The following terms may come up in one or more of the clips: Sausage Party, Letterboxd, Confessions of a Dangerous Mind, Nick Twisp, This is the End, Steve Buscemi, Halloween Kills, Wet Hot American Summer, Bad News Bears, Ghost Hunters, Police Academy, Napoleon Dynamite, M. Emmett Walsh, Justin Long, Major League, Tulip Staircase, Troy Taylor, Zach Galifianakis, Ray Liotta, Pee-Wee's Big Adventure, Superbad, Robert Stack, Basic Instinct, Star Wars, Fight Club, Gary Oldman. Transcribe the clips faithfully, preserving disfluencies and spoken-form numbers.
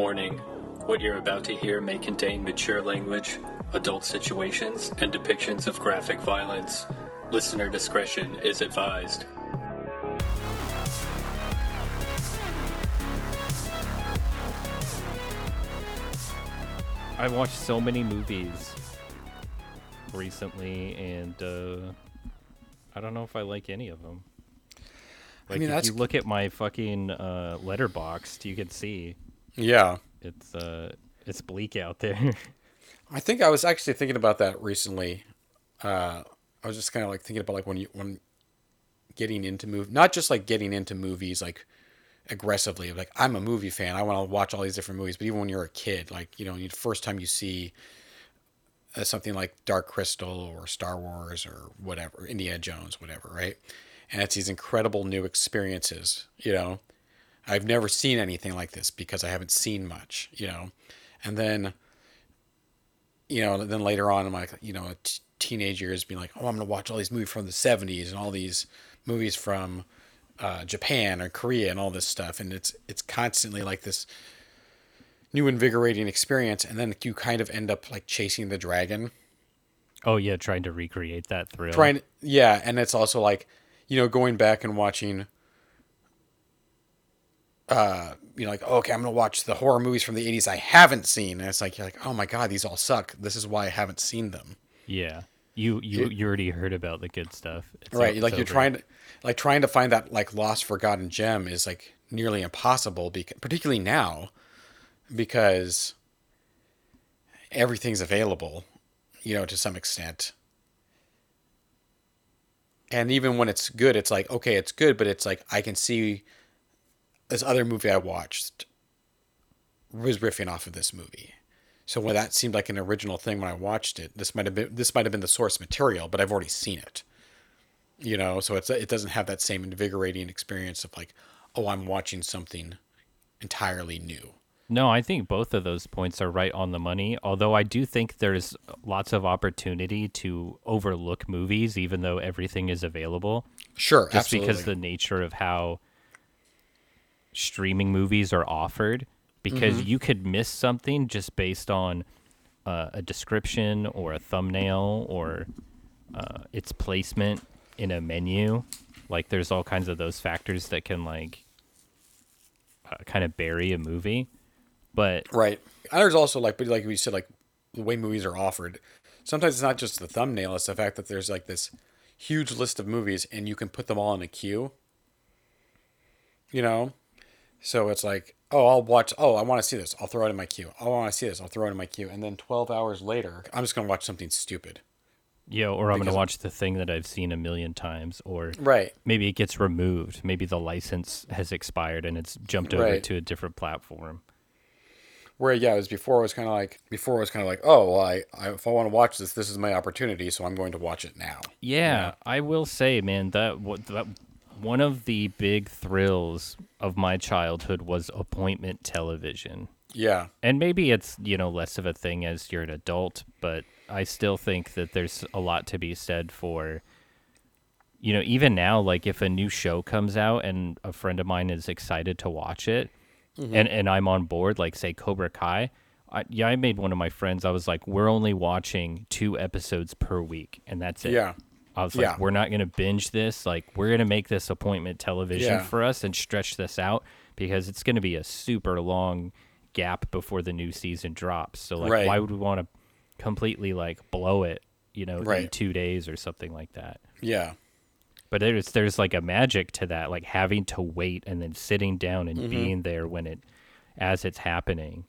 Warning, what you're about to hear may contain mature language, adult situations, and depictions of graphic violence. Listener discretion is advised. I watched so many movies recently, and uh, I don't know if I like any of them. Like, I mean, if that's... you look at my fucking uh, Letterboxd, you can see. Yeah, it's uh, it's bleak out there. I think I was actually thinking about that recently. Uh, I was just kind of like thinking about like when you when getting into mov- not just like getting into movies like aggressively. Like, I'm a movie fan, I want to watch all these different movies. But even when you're a kid, like, you know, the first time you see uh, something like Dark Crystal or Star Wars or whatever, Indiana Jones, whatever, right? And it's these incredible new experiences, you know. I've never seen anything like this because I haven't seen much, you know. And then, you know, then later on, I'm like, you know, t- teenage years being like, oh, I'm going to watch all these movies from the seventies and all these movies from uh, Japan or Korea and all this stuff. And it's it's constantly like this new invigorating experience. And then you kind of end up like chasing the dragon. Oh, yeah, trying to recreate that thrill. Trying, yeah, and it's also like, you know, going back and watching, uh, you know, like, oh, okay, I'm going to watch the horror movies from the eighties I haven't seen. And it's like, you're like, oh my God, these all suck. This is why I haven't seen them. Yeah. You, you, it, you already heard about the good stuff. It's right. Like, like you're trying to, like trying to find that like lost forgotten gem is like nearly impossible, because, particularly now, because everything's available, you know, to some extent. And even when it's good, it's like, okay, it's good, but it's like, I can see this other movie I watched was riffing off of this movie. So when that seemed like an original thing when I watched it, this might have been, this might have been the source material, but I've already seen it, you know? So it's, it doesn't have that same invigorating experience of like, oh, I'm watching something entirely new. No, I think both of those points are right on the money, although I do think there's lots of opportunity to overlook movies, even though everything is available. Sure, just absolutely. Just because the nature of how streaming movies are offered, because mm-hmm. you could miss something just based on uh, a description or a thumbnail or uh, its placement in a menu. Like, there's all kinds of those factors that can, like, uh, kind of bury a movie. But right, and there's also like, but like we said, like the way movies are offered. Sometimes it's not just the thumbnail; it's the fact that there's like this huge list of movies, and you can put them all in a queue. You know, so it's like, oh, I'll watch. Oh, I want to see this. I'll throw it in my queue. Oh, I want to see this. I'll throw it in my queue. And then twelve hours later, I'm just gonna watch something stupid. Yeah, or I'm because... gonna watch the thing that I've seen a million times, or right. Maybe it gets removed. Maybe the license has expired and it's jumped over right. to a different platform. Where, yeah, it was before it was kind of like, before it was kind of like, oh, well, I, I, if I want to watch this, this is my opportunity, so I'm going to watch it now. Yeah, yeah. I will say, man, that, what, that one of the big thrills of my childhood was appointment television. Yeah. And maybe it's, you know, less of a thing as you're an adult, but I still think that there's a lot to be said for, you know, even now, like if a new show comes out and a friend of mine is excited to watch it, Mm-hmm. And and I'm on board, like, say, Cobra Kai. I, yeah, I made one of my friends. I was like, we're only watching two episodes per week, and that's it. Yeah. I was like, yeah. we're not going to binge this. Like, we're going to make this appointment television yeah. for us and stretch this out because it's going to be a super long gap before the new season drops. So, like, right. why would we want to completely, like, blow it, you know, right. in two days or something like that? Yeah. But there's, there's like a magic to that, like having to wait and then sitting down and mm-hmm. being there when it, as it's happening.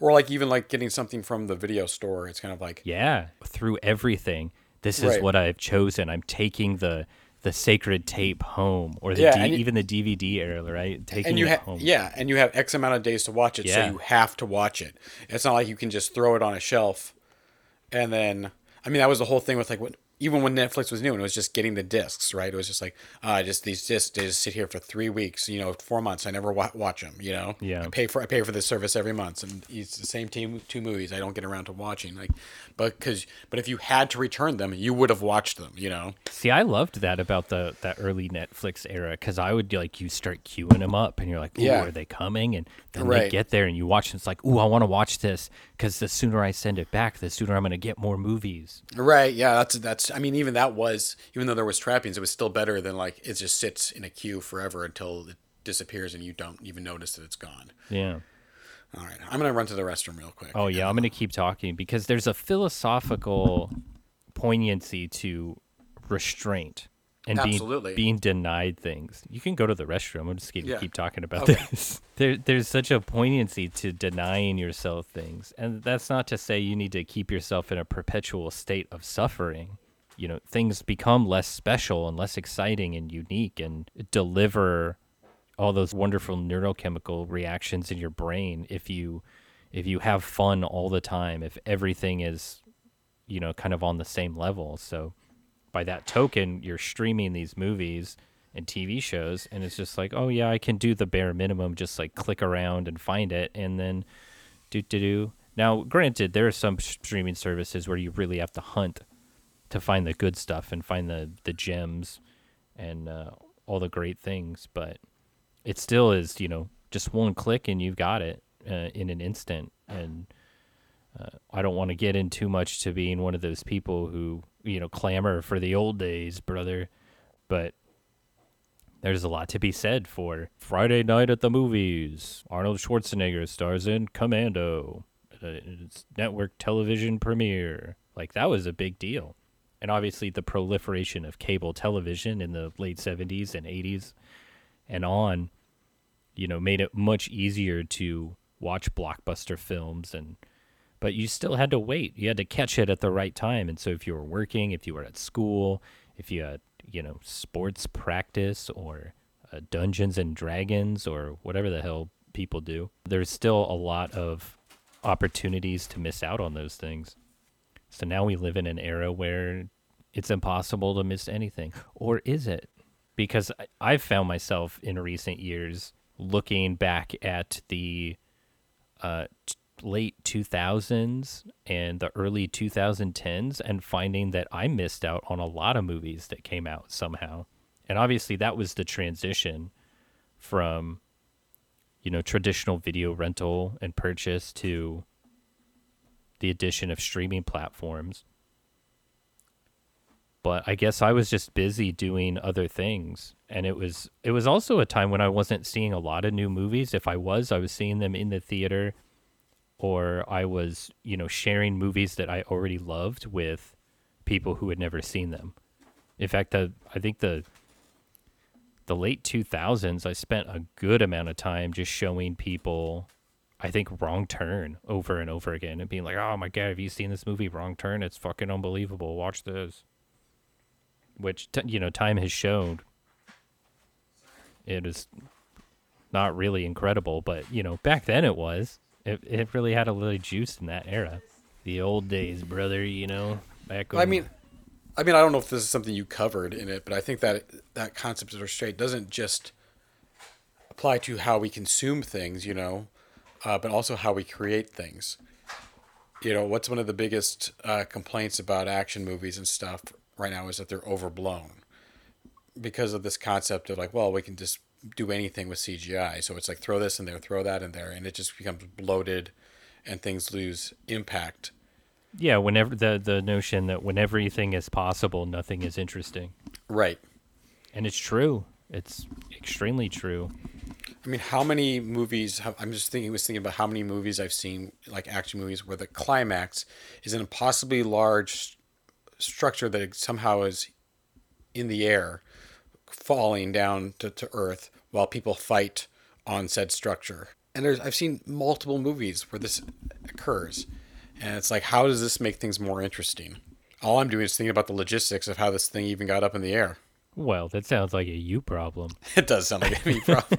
Or like even like getting something from the video store. It's kind of like. Yeah, through everything. This is right. what I've chosen. I'm taking the the sacred tape home, or the yeah, D- you, even the D V D era, right? Taking and you it ha- home. Yeah, and you have X amount of days to watch it, yeah. so you have to watch it. It's not like you can just throw it on a shelf and then. I mean, that was the whole thing with like, what even when Netflix was new and it was just getting the discs, right? It was just like, uh, just these discs, they just sit here for three weeks, you know, four months. I never wa- watch them, you know? Yeah. I pay for, I pay for this service every month. And it's the same team, two movies I don't get around to watching. Like, but cause, but if you had to return them, you would have watched them, you know? See, I loved that about the, that early Netflix era. Cause I would like, you start queuing them up and you're like, ooh, yeah. are they coming? And then right. they get there and you watch and it's like, ooh, I want to watch this. Cause the sooner I send it back, the sooner I'm going to get more movies. Right. Yeah. That's, that's, I mean, even that was, even though there was trappings, it was still better than like, it just sits in a queue forever until it disappears and you don't even notice that it's gone. Yeah. All right. I'm going to run to the restroom real quick. Oh yeah. I'm going to keep talking because there's a philosophical poignancy to restraint and Absolutely. being, being denied things. You can go to the restroom. I'm just going to yeah. keep talking about okay. this. There, there's such a poignancy to denying yourself things. And that's not to say you need to keep yourself in a perpetual state of suffering. You know, things become less special and less exciting and unique and deliver all those wonderful neurochemical reactions in your brain if you if you have fun all the time, if everything is, you know, kind of on the same level. So by that token, you're streaming these movies and T V shows and it's just like, oh yeah, I can do the bare minimum, just like click around and find it and then do do do. Now, granted, there are some streaming services where you really have to hunt to find the good stuff and find the, the gems and uh, all the great things. But it still is, you know, just one click and you've got it uh, in an instant. And uh, I don't want to get in too much to being one of those people who, you know, clamor for the old days, brother. But there's a lot to be said for Friday night at the movies. Arnold Schwarzenegger stars in Commando. It's network television premiere. Like, that was a big deal. And obviously the proliferation of cable television in the late seventies and eighties and on, you know, made it much easier to watch blockbuster films. And but you still had to wait. You had to catch it at the right time. And so if you were working, if you were at school, if you had, you know, sports practice or uh, Dungeons and Dragons or whatever the hell people do, there's still a lot of opportunities to miss out on those things. So now we live in an era where it's impossible to miss anything. Or is it? Because I've found myself in recent years looking back at the uh, t- late two thousands and the early twenty tens and finding that I missed out on a lot of movies that came out somehow. And obviously that was the transition from, you know, traditional video rental and purchase to the addition of streaming platforms. But I guess I was just busy doing other things. And it was it was also a time when I wasn't seeing a lot of new movies. If I was, I was seeing them in the theater, or I was, you know, sharing movies that I already loved with people who had never seen them. In fact, the, I think the the late two thousands, I spent a good amount of time just showing people, I think, Wrong Turn over and over again and being like, oh my God, have you seen this movie, Wrong Turn? It's fucking unbelievable. Watch this. Which, t- you know, time has shown it is not really incredible, but, you know, back then it was. It, it really had a little juice in that era. The old days, brother, you know, back when... I mean, I mean, I don't know if this is something you covered in it, but I think that that concept of restraint doesn't just apply to how we consume things, you know, Uh, but also how we create things. You know, what's one of the biggest uh, complaints about action movies and stuff right now is that they're overblown because of this concept of like, well, we can just do anything with C G I. So it's like, throw this in there, throw that in there, and it just becomes bloated and things lose impact. Yeah, whenever the, the notion that when everything is possible, nothing is interesting. Right. And it's true. It's extremely true. I mean, how many movies, have, I'm just thinking, was thinking about how many movies I've seen, like action movies, where the climax is an impossibly large st- structure that somehow is in the air, falling down to, to earth while people fight on said structure. And there's, I've seen multiple movies where this occurs. And it's like, how does this make things more interesting? All I'm doing is thinking about the logistics of how this thing even got up in the air. Well, that sounds like a you problem. It does sound like a me problem.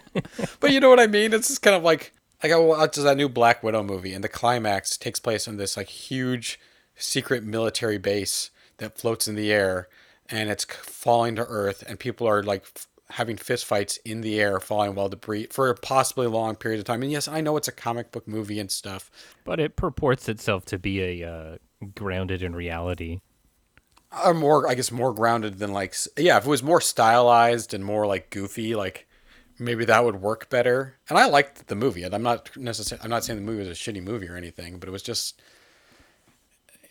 But you know what I mean? It's just kind of like, like I watched that new Black Widow movie, and the climax takes place on this like huge secret military base that floats in the air and it's falling to earth, and people are like f- having fist fights in the air, falling while debris for a possibly long period of time. And yes, I know it's a comic book movie and stuff, but it purports itself to be a uh, grounded in reality. Or more, I guess, more grounded than like, yeah, if it was more stylized and more like goofy, like maybe that would work better. And I liked the movie. And I'm not necessarily, I'm not saying the movie was a shitty movie or anything, but it was just,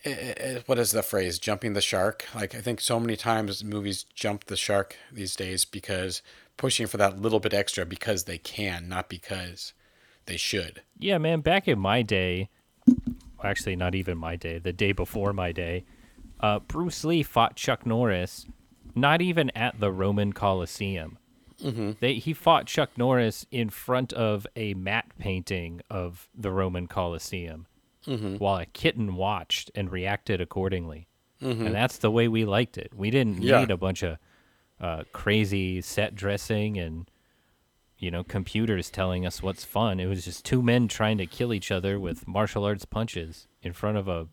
it, it, what is the phrase? Jumping the shark. Like, I think so many times movies jump the shark these days because pushing for that little bit extra because they can, not because they should. Yeah, man. Back in my day, actually, not even my day, the day before my day, Uh, Bruce Lee fought Chuck Norris, not even at the Roman Coliseum. Mm-hmm. They, he fought Chuck Norris in front of a matte painting of the Roman Coliseum, mm-hmm. while a kitten watched and reacted accordingly. Mm-hmm. And that's the way we liked it. We didn't yeah. need a bunch of uh, crazy set dressing and, you know, computers telling us what's fun. It was just two men trying to kill each other with martial arts punches in front of a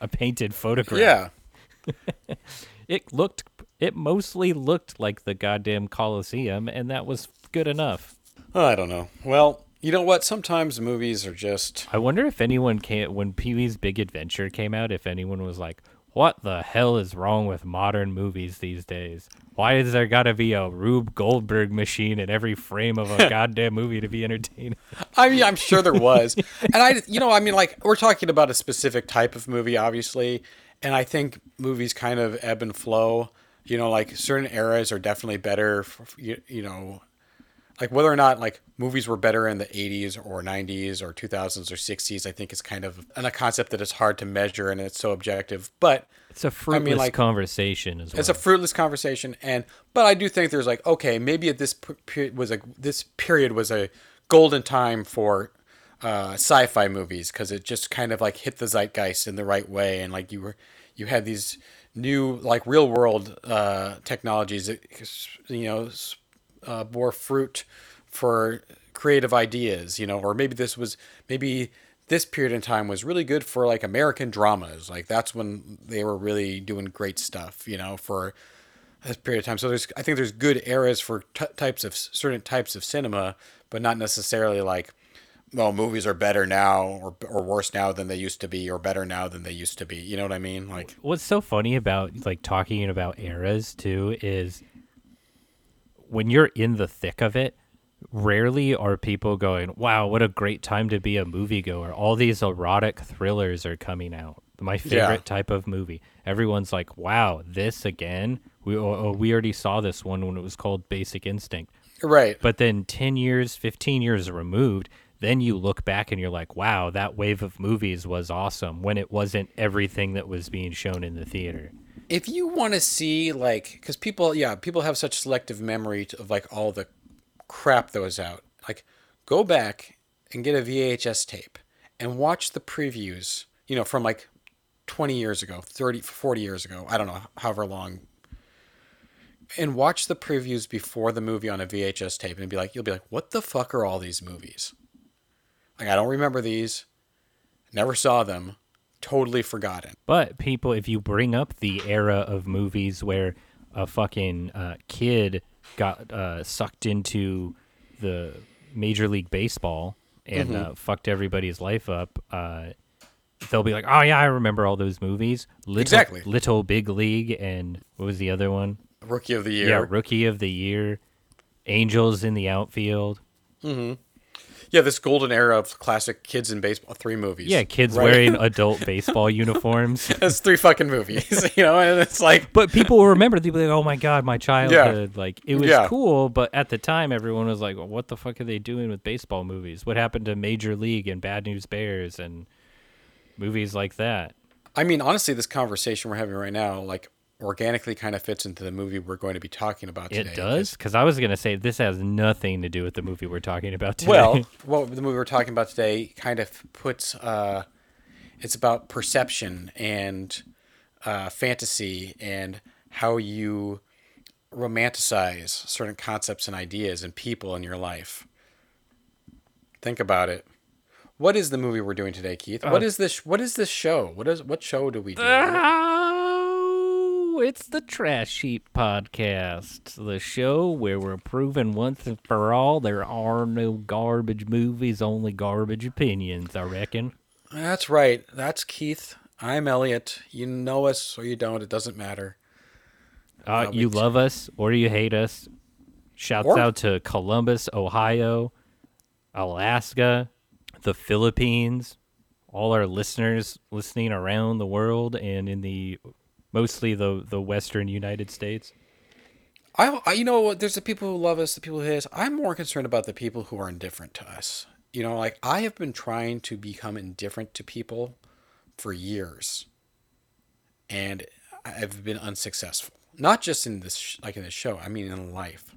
a painted photograph. Yeah. It looked, it mostly looked like the goddamn Coliseum, and that was good enough. Oh, I don't know. Well, you know what? Sometimes movies are just... I wonder if anyone came, when Pee-wee's Big Adventure came out, if anyone was like, what the hell is wrong with modern movies these days? Why is there got to be a Rube Goldberg machine in every frame of a goddamn movie to be entertaining? I mean, I'm sure there was. And I, you know, I mean, like, we're talking about a specific type of movie, obviously. And I think movies kind of ebb and flow. You know, like, certain eras are definitely better, for, you, you know, like, whether or not, like, movies were better in the eighties or nineties or two thousands or sixties, I think is kind of a concept that is hard to measure, and it's so objective. But it's a fruitless I mean, like, conversation as well. It's a fruitless conversation, and but I do think there's like, okay, maybe at this period was a this period was a golden time for uh, sci-fi movies, because it just kind of like hit the zeitgeist in the right way, and like you were you had these new like real world uh, technologies that, you know, Uh, bore fruit for creative ideas, you know, or maybe this was, maybe this period in time was really good for like American dramas. Like that's when they were really doing great stuff, you know, for this period of time. So there's, I think there's good eras for t- types of certain types of cinema, but not necessarily like, well, movies are better now or or worse now than they used to be, or better now than they used to be. You know what I mean? Like, what's so funny about like talking about eras too is, when you're in the thick of it, rarely are people going, wow, what a great time to be a moviegoer. All these erotic thrillers are coming out. My favorite yeah. type of movie. Everyone's like, wow, this again? We oh, we already saw this one when it was called Basic Instinct. Right. But then ten years, fifteen years removed, then you look back and you're like, wow, that wave of movies was awesome, when it wasn't everything that was being shown in the theater. If you want to see, like, because people, yeah, people have such selective memory of, like, all the crap that was out. Like, go back and get a V H S tape and watch the previews, you know, from, like, twenty years ago, thirty, forty years ago. I don't know, however long. And watch the previews before the movie on a V H S tape and be like, you'll be like, what the fuck are all these movies? Like, I don't remember these. Never saw them. Totally forgotten. But people, if you bring up the era of movies where a fucking uh, kid got uh, sucked into the Major League Baseball and mm-hmm. uh, fucked everybody's life up, uh, they'll be like, oh yeah, I remember all those movies. Little, exactly. Little Big League and what was the other one? Rookie of the Year. Yeah, Rookie of the Year. Angels in the Outfield. Mm-hmm. Yeah, this golden era of classic kids in baseball, three movies. Yeah, kids right? wearing adult baseball uniforms. That's three fucking movies, you know, and it's like... But people will remember, they'll be like, oh my God, my childhood. Yeah. Like, it was yeah. cool, but at the time, everyone was like, well, what the fuck are they doing with baseball movies? What happened to Major League and Bad News Bears and movies like that? I mean, honestly, this conversation we're having right now, like, organically kind of fits into the movie we're going to be talking about today. It does? Because I was going to say this has nothing to do with the movie we're talking about today. Well, well the movie we're talking about today kind of puts, uh, it's about perception and uh, fantasy and how you romanticize certain concepts and ideas and people in your life. Think about it. What is the movie we're doing today, Keith? Uh, what is this? What is this show? What is what show do we do? Uh, Hello, it's the Trash Heap Podcast, the show where we're proving once and for all there are no garbage movies, only garbage opinions, I reckon. That's right. That's Keith. I'm Elliot. You know us or you don't. It doesn't matter. Uh, you love us or you hate us. Shouts or- out to Columbus, Ohio, Alaska, the Philippines, all our listeners listening around the world and in the mostly the, the Western United States. I, I you know what? There's the people who love us, the people who hate us. I'm more concerned about the people who are indifferent to us. You know, like I have been trying to become indifferent to people for years, and I've been unsuccessful. Not just in this, like in this show. I mean, in life.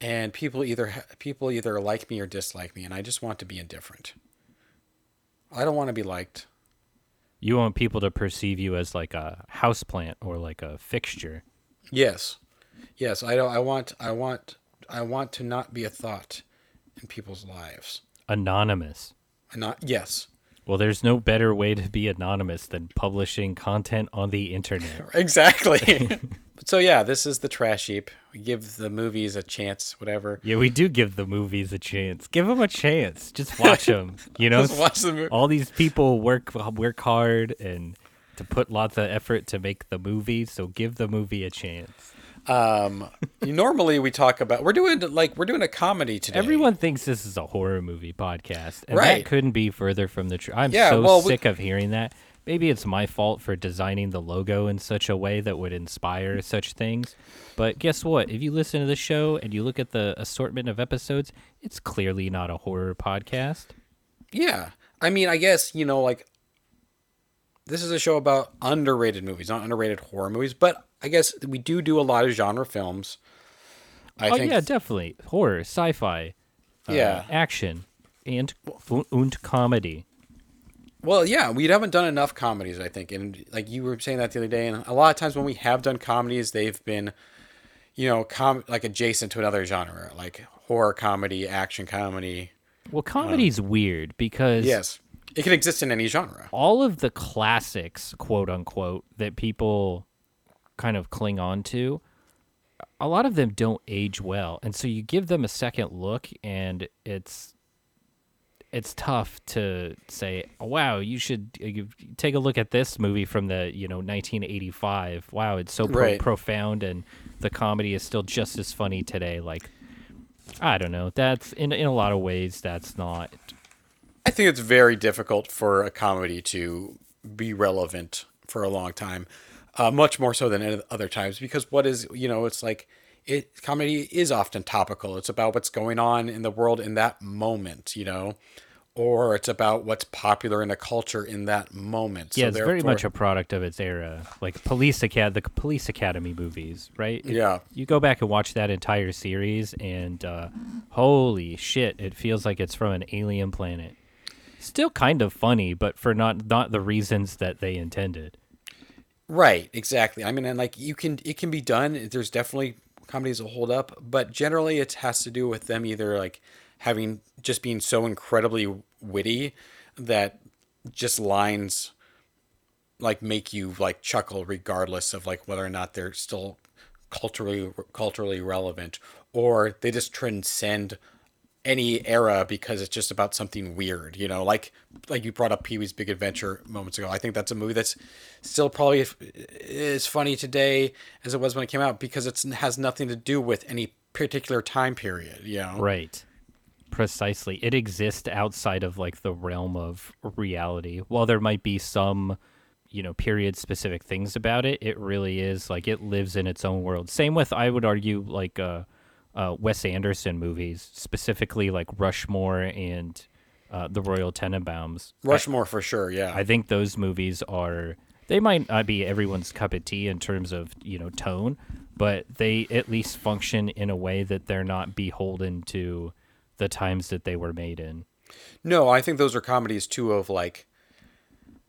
And people either people either like me or dislike me, and I just want to be indifferent. I don't want to be liked. You want people to perceive you as like a houseplant or like a fixture. Yes, yes. I don't. I want. I want. I want to not be a thought in people's lives. Anonymous. Anon- yes. Well, there's no better way to be anonymous than publishing content on the internet. Exactly. So yeah, this is the Trash Heap. We give the movies a chance, whatever. Yeah, we do give the movies a chance. Give them a chance. Just watch them. You know, just watch the movie. All these people work work hard and to put lots of effort to make the movie. So give the movie a chance. Um, normally we talk about we're doing like we're doing a comedy today. Everyone thinks this is a horror movie podcast, and right. That couldn't be further from the truth. I'm yeah, so well, sick we- of hearing that. Maybe it's my fault for designing the logo in such a way that would inspire such things. But guess what? If you listen to the show and you look at the assortment of episodes, it's clearly not a horror podcast. Yeah. I mean, I guess, you know, like, this is a show about underrated movies, not underrated horror movies. But I guess we do do a lot of genre films. I oh, think. Yeah, definitely. Horror, sci-fi, uh, yeah. action, and, and comedy. Well, yeah, we haven't done enough comedies, I think. And like you were saying that the other day, and a lot of times when we have done comedies, they've been, you know, com- like adjacent to another genre, like horror comedy, action comedy. Well, comedy's um, weird because... Yes, it can exist in any genre. All of the classics, quote unquote, that people kind of cling on to, a lot of them don't age well. And so you give them a second look and it's... It's tough to say, wow, you should take a look at this movie from the, you know, nineteen eighty-five. Wow, it's so pro- right. profound, and the comedy is still just as funny today. Like, I don't know. That's, in, in a lot of ways, that's not... I think it's very difficult for a comedy to be relevant for a long time, uh, much more so than other times, because what is, you know, it's like... It comedy is often topical. It's about what's going on in the world in that moment, you know, or it's about what's popular in a culture in that moment. Yeah, so it's very much a product of its era, like Police Acad, the Police Academy movies, right? Yeah, it, you go back and watch that entire series, and uh, holy shit, it feels like it's from an alien planet. Still kind of funny, but for not not the reasons that they intended. Right, exactly. I mean, and like you can, it can be done. There's definitely. Comedies will hold up, but generally it has to do with them either like having just being so incredibly witty that just lines like make you like chuckle regardless of like whether or not they're still culturally culturally relevant, or they just transcend any era because it's just about something weird, you know, like like you brought up Pee-wee's Big Adventure moments ago. I think that's a movie that's still probably as funny today as it was when it came out because it has nothing to do with any particular time period, you know? Right. Precisely. It exists outside of like the realm of reality. While there might be some, you know, period specific things about it, it really is like it lives in its own world. Same with, I would argue, like uh Uh, Wes Anderson movies, specifically like Rushmore and uh, The Royal Tenenbaums. Rushmore I, for sure, yeah. I think those movies are, they might not be everyone's cup of tea in terms of, you know, tone, but they at least function in a way that they're not beholden to the times that they were made in. No, I think those are comedies too of like,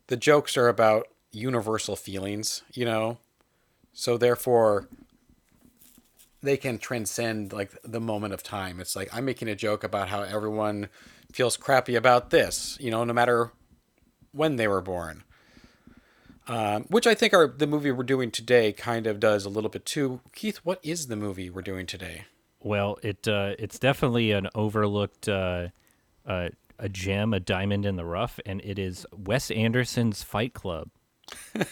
the jokes are about universal feelings, you know? So therefore... They can transcend like the moment of time. It's like I'm making a joke about how everyone feels crappy about this, you know, no matter when they were born. Um, which I think are the movie we're doing today kind of does a little bit too. Keith, what is the movie we're doing today? Well, it uh, it's definitely an overlooked uh, uh, a gem, a diamond in the rough, and it is Wes Anderson's Fight Club. Ha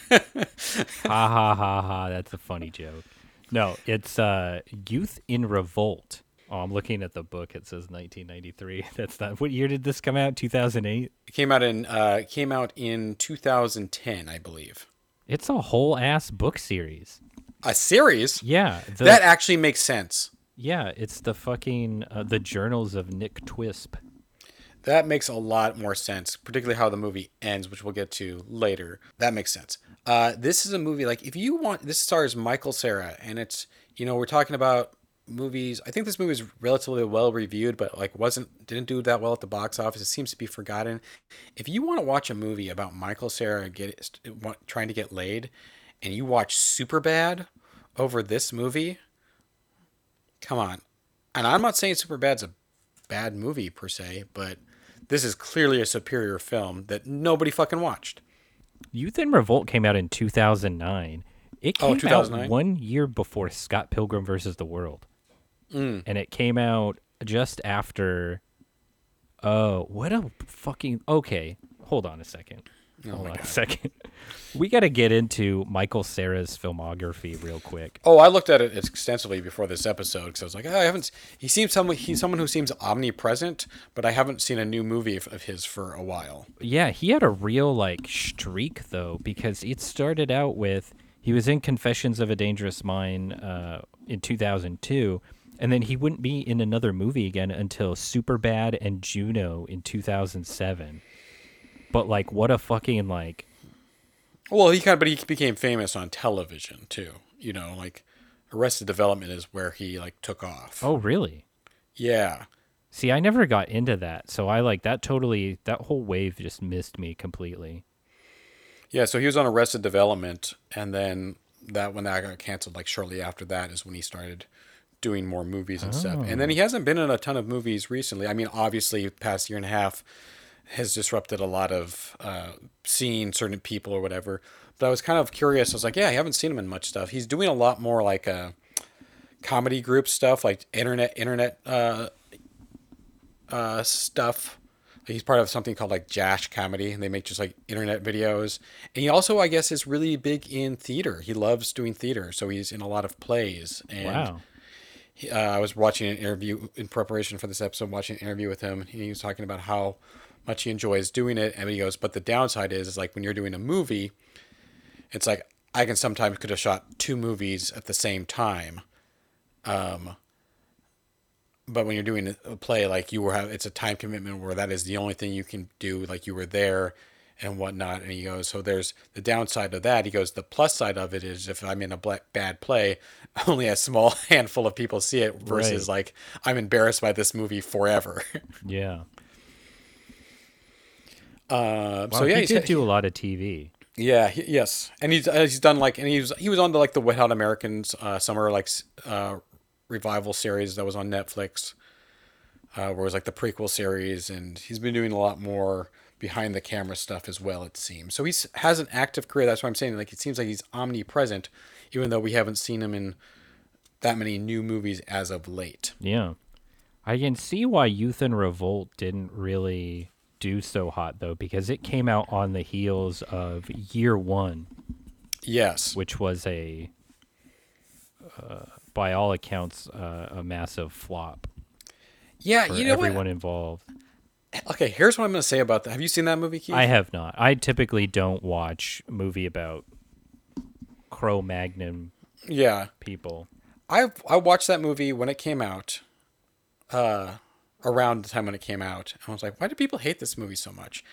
ha ha ha! That's a funny joke. No, it's uh, Youth in Revolt. Oh, I'm looking at the book. It says nineteen ninety-three. That's not. What year did this come out? two thousand eight. It came out in uh, came out in two thousand ten, I believe. It's a whole ass book series. A series? Yeah. The, that actually makes sense. Yeah, it's the fucking uh, the journals of Nick Twisp. That makes a lot more sense, particularly how the movie ends, which we'll get to later. That makes sense. Uh, this is a movie like if you want. This stars Michael Cera, and it's you know we're talking about. Movies. I think this movie is relatively well reviewed, but like wasn't didn't do that well at the box office. It seems to be forgotten. If you want to watch a movie about Michael Cera get trying to get laid, and you watch Superbad over this movie, come on. And I'm not saying Superbad's a bad movie per se, but this is clearly a superior film that nobody fucking watched. Youth in Revolt came out in two thousand nine. It came oh, two thousand nine? Out one year before Scott Pilgrim versus the World. Mm. And it came out just after. Oh, what a fucking. Okay, hold on a second. Oh hold on God. a second. We got to get into Michael Cera's filmography real quick. Oh, I looked at it extensively before this episode because I was like, oh, I haven't. He seems someone. He's someone who seems omnipresent, but I haven't seen a new movie of his for a while. Yeah, he had a real like streak though because it started out with he was in Confessions of a Dangerous Mind uh, in two thousand two. And then he wouldn't be in another movie again until Superbad and Juno in two thousand seven. But like, what a fucking like. Well, he kind of, but he became famous on television too. You know, like Arrested Development is where he like took off. Oh, really? Yeah. See, I never got into that, so I like that totally. That whole wave just missed me completely. Yeah, so he was on Arrested Development, and then that when that got canceled, like shortly after that is when he started doing more movies and oh. stuff. And then he hasn't been in a ton of movies recently. I mean, obviously the past year and a half has disrupted a lot of uh, seeing certain people or whatever. But I was kind of curious. I was like, yeah, I haven't seen him in much stuff. He's doing a lot more like uh, comedy group stuff, like internet, internet uh, uh, stuff. He's part of something called like Jash Comedy, and they make just like internet videos. And he also, I guess, is really big in theater. He loves doing theater. So he's in a lot of plays. And wow. Uh, I was watching an interview in preparation for this episode, watching an interview with him. And he was talking about how much he enjoys doing it. And he goes, but the downside is, is like when you're doing a movie, it's like I can sometimes could have shot two movies at the same time. Um, but when you're doing a play, like you were, have, it's a time commitment where that is the only thing you can do. Like you were there and whatnot. And he goes, so there's the downside of that. He goes, the plus side of it is if I'm in a black, bad play, only a small handful of people see it versus right. like, I'm embarrassed by this movie forever. Yeah. Uh, well, so yeah, he did do a lot of T V. Yeah. He, yes. And he's, uh, he's done like, and he was, he was on the, like the Wet Hot Americans, uh, summer, like, uh, revival series that was on Netflix, uh, where it was like the prequel series. And he's been doing a lot more behind the camera stuff as well, it seems. So he has an active career. That's what I'm saying. Like, it seems like he's omnipresent, even though we haven't seen him in that many new movies as of late. Yeah. I can see why Youth in Revolt didn't really do so hot though, because it came out on the heels of Year One. Yes. Which was a, uh, by all accounts, uh, a massive flop. Yeah, you know everyone what? involved. Okay, here's what I'm going to say about that. Have you seen that movie, Keith? I have not. I typically don't watch movie about Cro-Magnon yeah. people. I I watched that movie when it came out, uh, around the time when it came out. I was like, why do people hate this movie so much?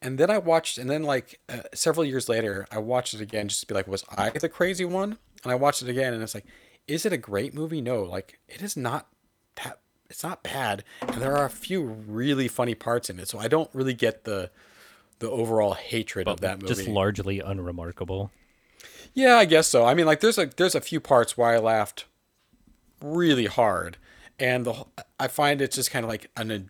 And then I watched, and then like uh, several years later, I watched it again just to be like, was I the crazy one? And I watched it again, and it's like, is it a great movie? No, like it is not that it's not bad. And there are a few really funny parts in it. So I don't really get the, the overall hatred but of that movie. Just largely unremarkable. Yeah, I guess so. I mean, like there's a, there's a few parts where I laughed really hard and the, I find it's just kind of like an,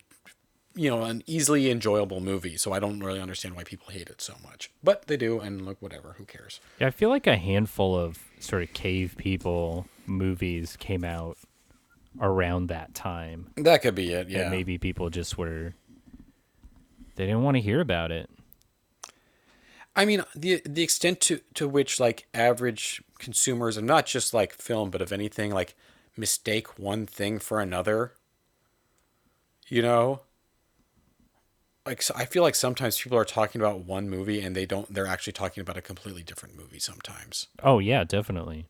you know, an easily enjoyable movie, so I don't really understand why people hate it so much. But they do, and look, whatever, who cares? Yeah, I feel like a handful of sort of cave people movies came out around that time. That could be it, yeah. And maybe people just were, they didn't want to hear about it. I mean, the the extent to, to which, like, average consumers, and not just, like, film, but of anything, like, mistake one thing for another, you know? Like, so I feel like sometimes people are talking about one movie and they don't, they're actually talking about a completely different movie sometimes. Oh, yeah, definitely.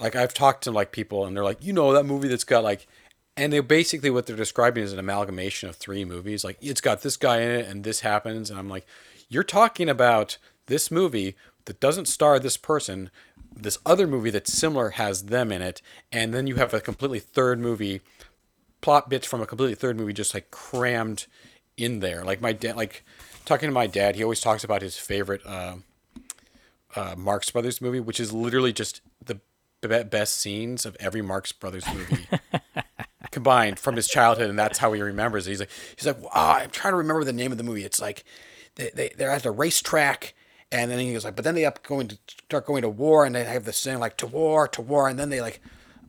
Like, I've talked to, like, people and they're like, you know, that movie that's got, like, and they basically what they're describing is an amalgamation of three movies. Like, it's got this guy in it and this happens. And I'm like, you're talking about this movie that doesn't star this person, this other movie that's similar has them in it, and then you have a completely third movie, plot bits from a completely third movie just, like, crammed in there. Like, my dad, like, talking to my dad, he always talks about his favorite uh, uh, Marx Brothers movie, which is literally just the be- best scenes of every Marx Brothers movie combined from his childhood, and that's how he remembers it. He's like, he's like, oh, I'm trying to remember the name of the movie. It's like, They, they, they're at the racetrack, and then he was like, but then they up going to start going to war, and they have this thing like to war, to war, and then they like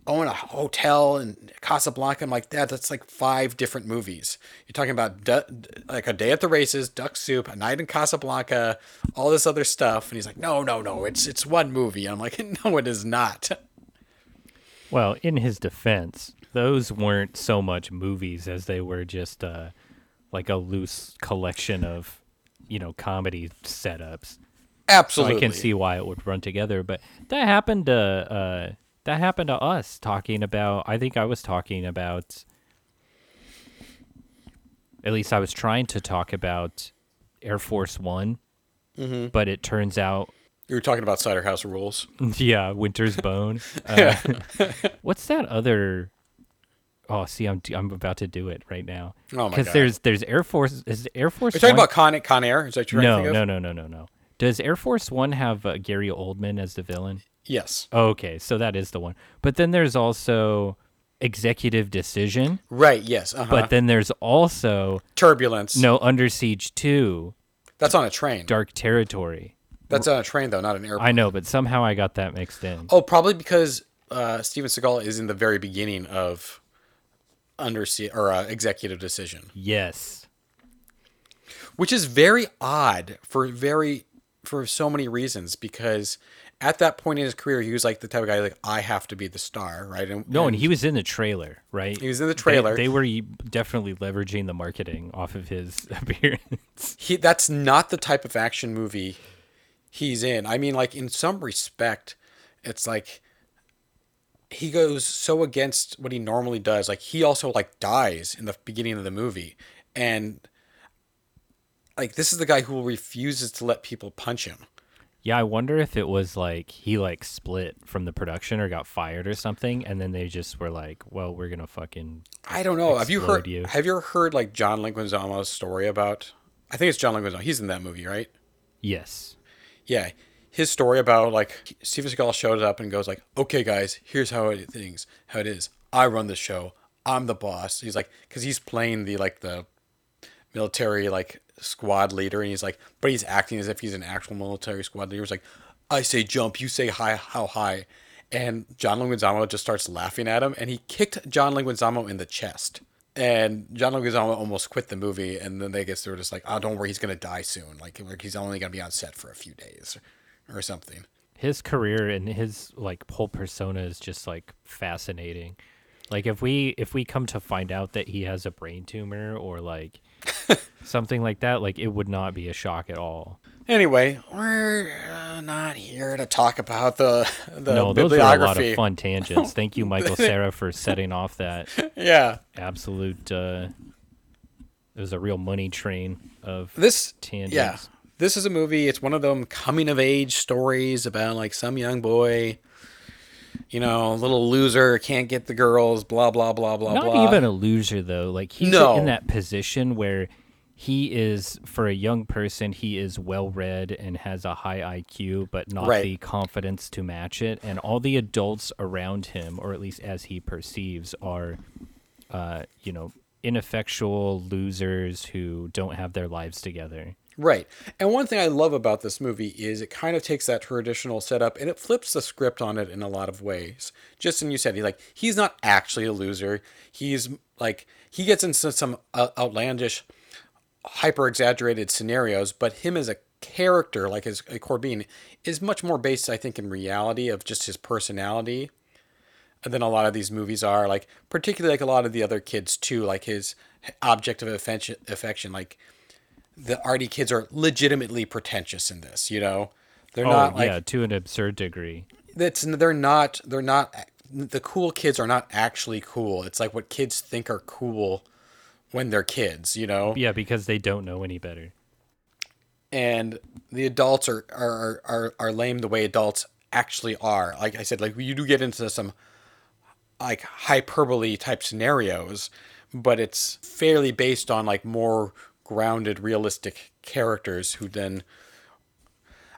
own a hotel in Casablanca. I'm like, that, that's like five different movies. You're talking about du- like a day at the races, duck soup, a night in Casablanca, all this other stuff. And he's like, no, no, no, it's it's one movie. And I'm like, no, it is not. Well, in his defense, those weren't so much movies as they were just uh, like a loose collection of, you know, comedy setups. Absolutely. So I can see why it would run together, but that happened to, uh, that happened to us talking about, I think I was talking about, at least I was trying to talk about Air Force One, mm-hmm. but it turns out. You were talking about Cider House Rules. Yeah. Winter's Bone. Uh, what's that other? Oh, see, I'm I'm about to do it right now. Oh my god! Because there's there's Air Force is Air Force. You're talking about Con Con Air? Is that what you're trying to think of? No, no, no, no, no. Does Air Force One have uh, Gary Oldman as the villain? Yes. Oh, okay, so that is the one. But then there's also Executive Decision. Right. Yes. Uh-huh. But then there's also Turbulence. No, Under Siege Two. That's on a train. Dark Territory. That's on a train though, not an airplane. I know, but somehow I got that mixed in. Oh, probably because uh, Steven Seagal is in the very beginning of Under or uh, Executive Decision. Yes. Which is very odd for very for so many reasons, because at that point in his career he was like the type of guy like, I have to be the star, right? And, no, and, and he was in the trailer, right? He was in the trailer. They, they were definitely leveraging the marketing off of his appearance. He that's not the type of action movie he's in. I mean, like, in some respect it's like he goes so against what he normally does. Like, he also like dies in the beginning of the movie, and like, this is the guy who refuses to let people punch him. Yeah. I wonder if it was like, he like split from the production or got fired or something. And then they just were like, well, we're going to fucking, I don't know. Have you heard, you. have you ever heard like John Leguizamo's story about, I think it's John Leguizamo. He's in that movie, right? Yes. Yeah. His story about like Steven Seagal showed up and goes like, okay guys, here's how it things how it is. I run the show. I'm the boss. He's like, because he's playing the like the military like squad leader, and he's like, but he's acting as if he's an actual military squad leader. He's like, I say jump, you say hi, how high, and John Leguizamo just starts laughing at him, and he kicked John Leguizamo in the chest, and John Leguizamo almost quit the movie, and then they guess they were just like, oh, don't worry, he's gonna die soon. Like, like he's only gonna be on set for a few days. Or something. His career and his like whole persona is just like fascinating. Like, if we if we come to find out that he has a brain tumor or like something like that, like, it would not be a shock at all. Anyway, we're uh, not here to talk about the the no, those are a lot of fun tangents. Thank you, Michael Cera, for setting off that. Yeah, absolute. Uh, it was a real money train of this tangents. Yeah. This is a movie, it's one of them coming-of-age stories about, like, some young boy, you know, little loser, can't get the girls, blah, blah, blah, blah, Not blah. Not even a loser, though. Like, he's no. in that position where he is, for a young person, he is well-read and has a high I Q, but not right. the confidence to match it. And all the adults around him, or at least as he perceives, are, uh, you know, ineffectual losers who don't have their lives together. Right. And one thing I love about this movie is it kind of takes that traditional setup and it flips the script on it in a lot of ways. Just as you said, he like he's not actually a loser. He's like he gets into some uh, outlandish, hyper exaggerated scenarios, but him as a character, like his a core being, is much more based, I think, in reality of just his personality than a lot of these movies are, like particularly like a lot of the other kids too, like his object of affection, affection like the arty kids are legitimately pretentious in this, you know, they're oh, not like yeah, to an absurd degree. That's they're not they're not the cool kids are not actually cool. It's like what kids think are cool when they're kids, you know. Yeah, because they don't know any better. And the adults are are are are lame the way adults actually are. Like I said, like you do get into some like hyperbole type scenarios, but it's fairly based on like more grounded, realistic characters who then,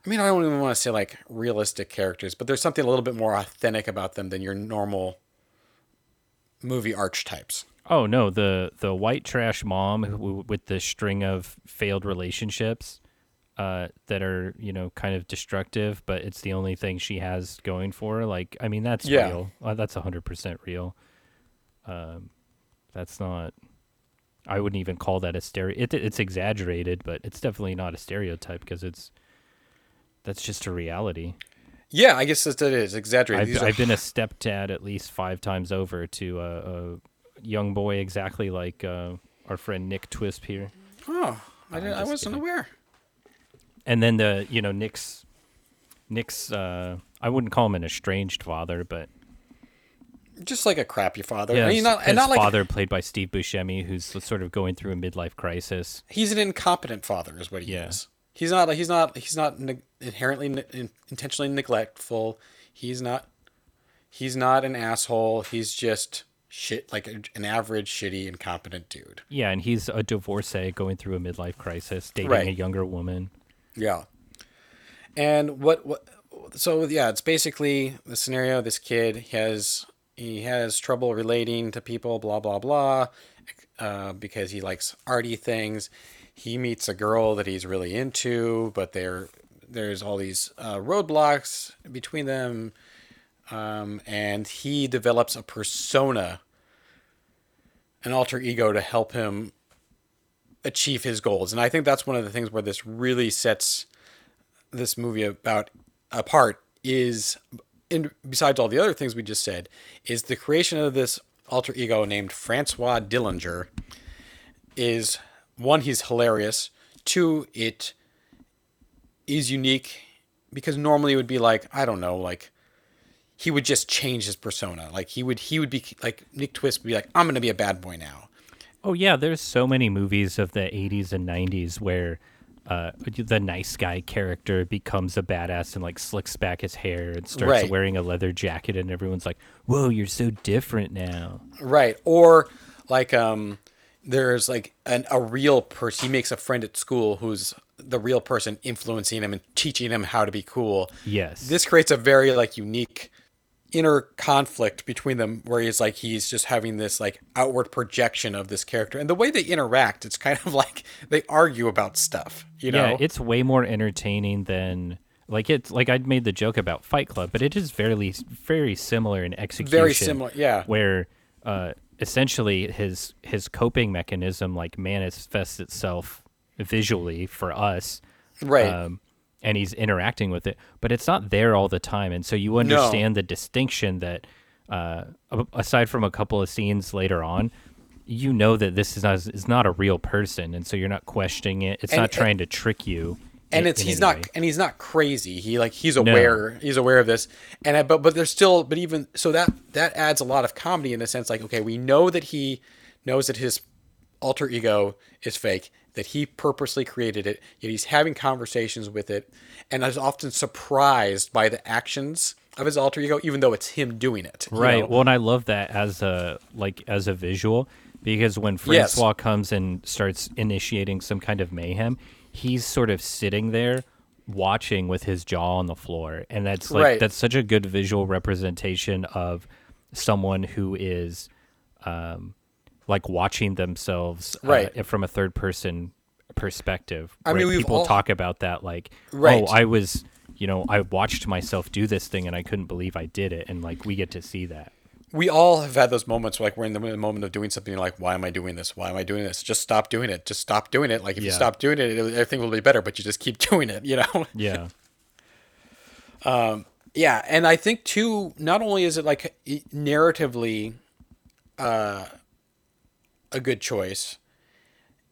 I mean, I don't even want to say like realistic characters, but there's something a little bit more authentic about them than your normal movie archetypes. Oh no, the the white trash mom who, with the string of failed relationships uh, that are, you know, kind of destructive, but it's the only thing she has going for her. Like, I mean, that's yeah. real. Uh, that's one hundred percent real. Um, that's not, I wouldn't even call that a stereotype. It, it's exaggerated, but it's definitely not a stereotype because it's, that's just a reality. Yeah, I guess that it is exaggerated. I've, are... I've been a stepdad at least five times over to a, a young boy exactly like uh, our friend Nick Twisp here. Oh, I, didn't, I wasn't kidding. aware. And then the, you know, Nick's, Nick's, uh, I wouldn't call him an estranged father, but just like a crappy father. Yeah, I mean, his, not, and not his like, father played by Steve Buscemi, who's sort of going through a midlife crisis. He's an incompetent father, is what he yeah. is. He's not. He's not. He's not inherently ne- intentionally neglectful. He's not. He's not an asshole. He's just shit, like a, an average, shitty, incompetent dude. Yeah, and he's a divorcee going through a midlife crisis, dating right. a younger woman. Yeah. And what, what, so yeah, it's basically the scenario, this kid has, he has trouble relating to people, blah, blah, blah, uh, because he likes arty things. He meets a girl that he's really into, but there, there's all these uh, roadblocks between them. Um, and he develops a persona, an alter ego to help him achieve his goals. And I think that's one of the things where this really sets this movie about apart is, in, besides all the other things we just said, is the creation of this alter ego named Francois Dillinger is, one, he's hilarious. Two, it is unique because normally it would be like, I don't know, like he would just change his persona. Like he would, he would be like Nick Twisp would be like, I'm going to be a bad boy now. Oh yeah, there's so many movies of the eighties and nineties where uh, the nice guy character becomes a badass and like slicks back his hair and starts right. wearing a leather jacket, and everyone's like, "Whoa, you're so different now." Right, or like um, there's like an, a real person. He makes a friend at school who's the real person influencing him and teaching him how to be cool. Yes, this creates a very like unique inner conflict between them where he's like he's just having this like outward projection of this character, and the way they interact, it's kind of like they argue about stuff, you know. Yeah, it's way more entertaining than like it's like I'd made the joke about Fight Club, but it is very very similar in execution. Very similar, yeah, where uh essentially his his coping mechanism like manifests itself visually for us, right? um And he's interacting with it, but it's not there all the time. And so you understand no. the distinction that, uh, aside from a couple of scenes later on, you know that this is not, is not a real person. And so you're not questioning it. It's and, not trying and, to trick you. And in, it's, in he's not, way. and he's not crazy. He like, he's aware, no. he's aware of this. And, I, but, but there's still, but even, so that, that adds a lot of comedy in the sense like, okay, we know that he knows that his alter ego is fake, that he purposely created it, yet he's having conversations with it, and is often surprised by the actions of his alter ego, even though it's him doing it. Right. You know? Well, and I love that as a like as a visual, because when Francois yes. comes and starts initiating some kind of mayhem, he's sort of sitting there watching with his jaw on the floor, and that's like right. that's such a good visual representation of someone who is um, like watching themselves right. uh, from a third person perspective. I mean, people all... talk about that like, right. oh, I was, you know, I watched myself do this thing and I couldn't believe I did it. And like, we get to see that. We all have had those moments where like we're in the moment of doing something like, why am I doing this? Why am I doing this? Just stop doing it. Just stop doing it. Like if yeah. you stop doing it, everything will be better, but you just keep doing it, you know? Yeah. um, yeah. And I think too, not only is it like narratively uh, a good choice,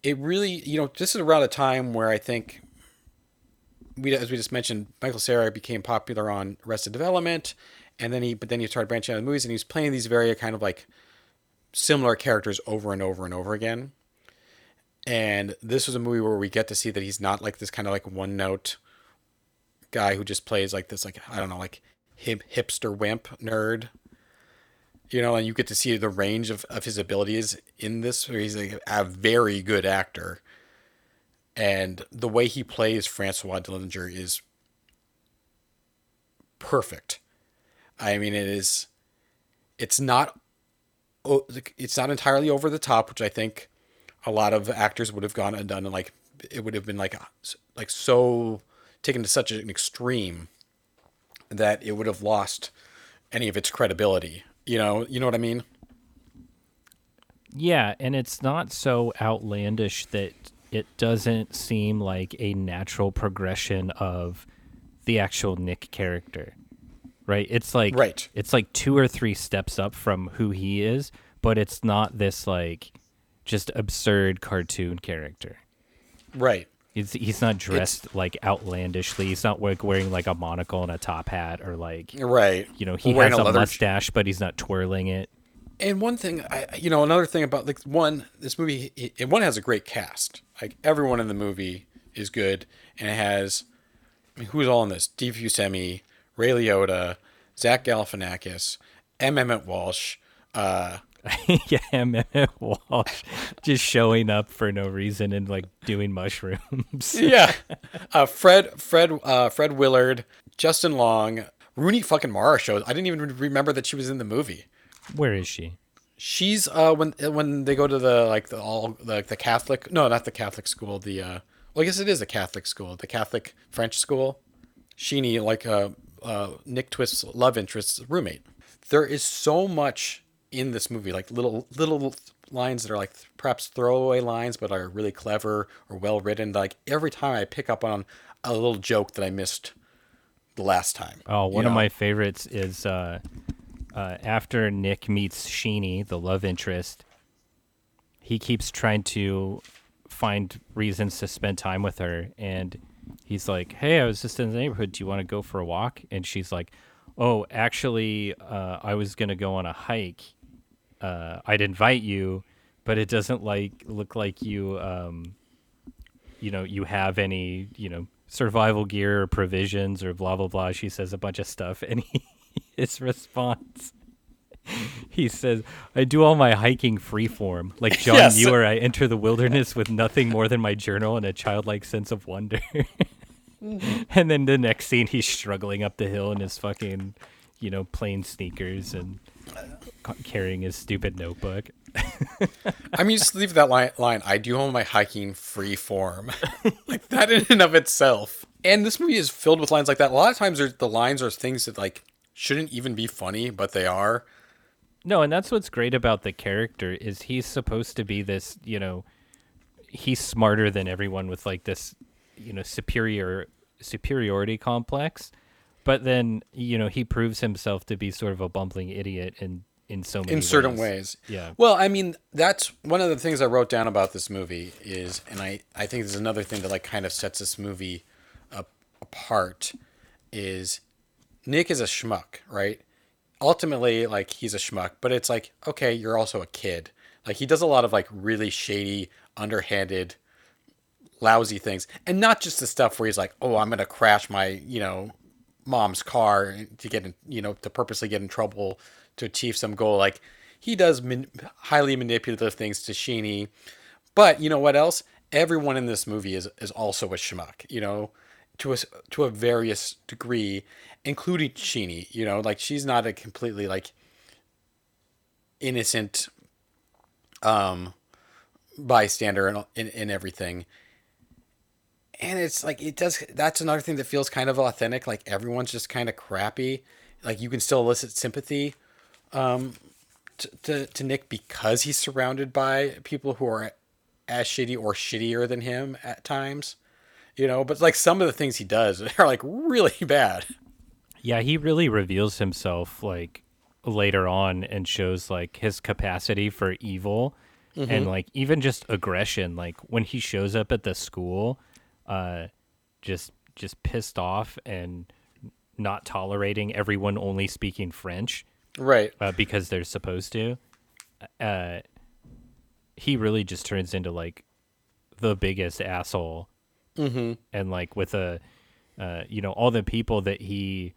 it really, you know, this is around a time where I think we, as we just mentioned, Michael Cera became popular on Arrested Development. And then he, but then he started branching out of the movies, and he was playing these very kind of like similar characters over and over and over again. And this was a movie where we get to see that he's not like this kind of like one note guy who just plays like this, like, I don't know, like hip hipster wimp nerd, you know, and you get to see the range of, of his abilities in this, where he's like a very good actor. And the way he plays Francois Dillinger is perfect. I mean, it is, it's not, it's not entirely over the top, which I think a lot of actors would have gone and done. And like, it would have been like, like so taken to such an extreme that it would have lost any of its credibility. You know, you know what I mean? Yeah. And it's not so outlandish that it doesn't seem like a natural progression of the actual Nick character. Right, it's like right. it's like two or three steps up from who he is, but it's not this like just absurd cartoon character. Right, he's he's not dressed it's, like outlandishly. He's not like wearing like a monocle and a top hat or like right. You know, he wearing has a, a mustache, but he's not twirling it. And one thing, I, you know, another thing about like one, this movie, it, one has a great cast. Like everyone in the movie is good, and it has I mean, who's all in this? Steve Buscemi, Ray Liotta, Zach Galifianakis, M. Emmett Walsh. Uh, yeah, M. Emmett Walsh just showing up for no reason and like doing mushrooms. yeah, uh, Fred, Fred, uh, Fred Willard, Justin Long, Rooney fucking Mara shows. I didn't even remember that she was in the movie. Where is she? She's uh, when when they go to the like the all like the Catholic no not the Catholic school the uh, well I guess it is a Catholic school the Catholic French school. Sheeni like uh. Uh, Nick Twist's love interest's roommate. There is so much in this movie, like little little lines that are like perhaps throwaway lines, but are really clever or well written. Like every time I pick up on a little joke that I missed the last time. Oh, one of my favorites is uh, uh, after Nick meets Sheeni, the love interest. He keeps trying to find reasons to spend time with her, and he's like, hey, I was just in the neighborhood. Do you want to go for a walk? And she's like, oh, actually, uh, I was going to go on a hike. Uh, I'd invite you, but it doesn't like look like you, um, you know, you have any, you know, survival gear or provisions or blah, blah, blah. She says a bunch of stuff. And he, his response, he says, I do all my hiking freeform, like John yes. Muir. I enter the wilderness with nothing more than my journal and a childlike sense of wonder. mm-hmm. And then the next scene, he's struggling up the hill in his fucking, you know, plain sneakers and carrying his stupid notebook. I mean, just leave that line, line. I do all my hiking freeform. Like that in and of itself. And this movie is filled with lines like that. A lot of times the lines are things that like shouldn't even be funny, but they are. No, and that's what's great about the character is he's supposed to be this, you know, he's smarter than everyone with like this, you know, superior superiority complex. But then, you know, he proves himself to be sort of a bumbling idiot in, in so many ways. In certain ways. Yeah. Well, I mean, that's one of the things I wrote down about this movie is, and I, I think this is another thing that like kind of sets this movie up, apart is Nick is a schmuck, right? Ultimately, like, he's a schmuck, but it's like, okay, you're also a kid. Like, he does a lot of, like, really shady, underhanded, lousy things. And not just the stuff where he's like, oh, I'm going to crash my, you know, mom's car to get in, you know, to purposely get in trouble to achieve some goal. Like, he does man- highly manipulative things to Sheeni. But, you know what else? Everyone in this movie is, is also a schmuck, you know? To a, to a various degree, including Sheeni, you know, like she's not a completely like innocent um, bystander and in, in, in everything. And it's like, it does, that's another thing that feels kind of authentic. Like everyone's just kind of crappy. Like you can still elicit sympathy um, to, to, to Nick because he's surrounded by people who are as shitty or shittier than him at times, you know, but like some of the things he does are like really bad. Yeah. He really reveals himself like later on and shows like his capacity for evil mm-hmm. and like even just aggression. Like when he shows up at the school, Uh, just just pissed off and not tolerating everyone only speaking French, right? Uh, because they're supposed to. Uh, he really just turns into like the biggest asshole, mm-hmm. and like with a, uh, you know, all the people that he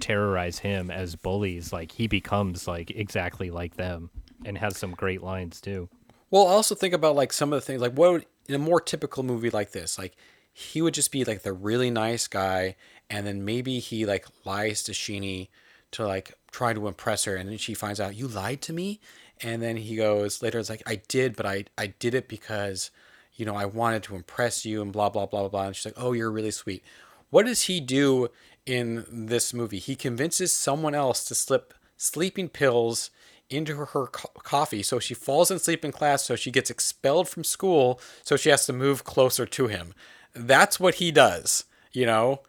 terrorize him as bullies, like he becomes like exactly like them, and has some great lines too. Well, I also think about like some of the things, like what would, in a more typical movie like this, like. He would just be like the really nice guy, and then maybe he like lies to Sheeni to like try to impress her, and then she finds out you lied to me, and then he goes later, it's like I did, but I I did it because, you know, I wanted to impress you and blah blah blah blah blah. And she's like, oh, you're really sweet. What does he do in this movie? He convinces someone else to slip sleeping pills into her, her co- coffee, so she falls asleep in class, so she gets expelled from school, so she has to move closer to him. That's what he does, you know,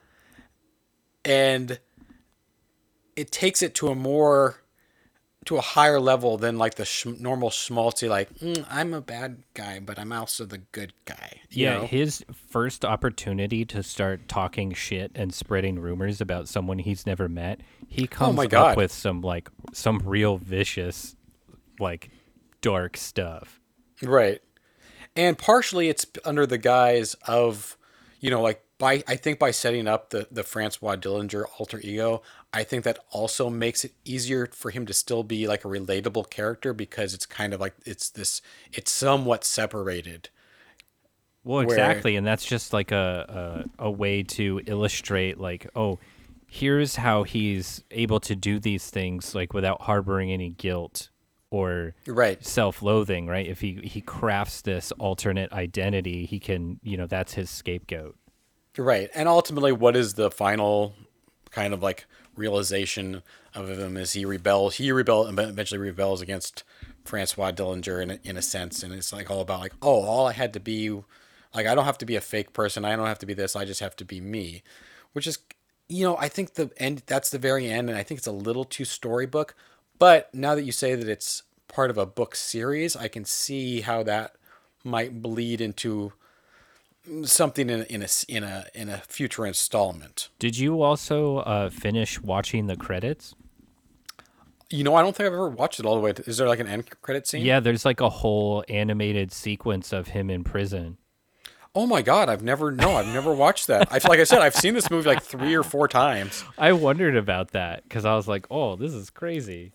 and it takes it to a more, to a higher level than like the sh- normal schmaltzy, like, mm, I'm a bad guy, but I'm also the good guy. You yeah. know? His first opportunity to start talking shit and spreading rumors about someone he's never met. He comes oh up with some like some real vicious, like dark stuff. Right. And partially it's under the guise of, you know, like by, I think by setting up the, the Francois Dillinger alter ego, I think that also makes it easier for him to still be like a relatable character because it's kind of like, it's this, it's somewhat separated. Well, exactly. Where... And that's just like a, a, a way to illustrate like, oh, here's how he's able to do these things like without harboring any guilt. Or right. self-loathing, right? If he, he crafts this alternate identity, he can, you know, that's his scapegoat. Right. And ultimately, what is the final kind of like realization of him is he rebels, he rebels, eventually rebels against Francois Dillinger in a, in a sense. And it's like all about like, oh, all I had to be, like, I don't have to be a fake person. I don't have to be this. I just have to be me, which is, you know, I think the end, that's the very end. And I think it's a little too storybook. But now that you say that it's part of a book series, I can see how that might bleed into something in a, in a, in a, in a future installment. Did you also uh, finish watching the credits? You know, I don't think I've ever watched it all the way. To, is there like an end credit scene? Yeah, there's like a whole animated sequence of him in prison. Oh my God, I've never, no, I've never watched that. I, like I said, I've seen this movie like three or four times. I wondered about that because I was like, oh, this is crazy.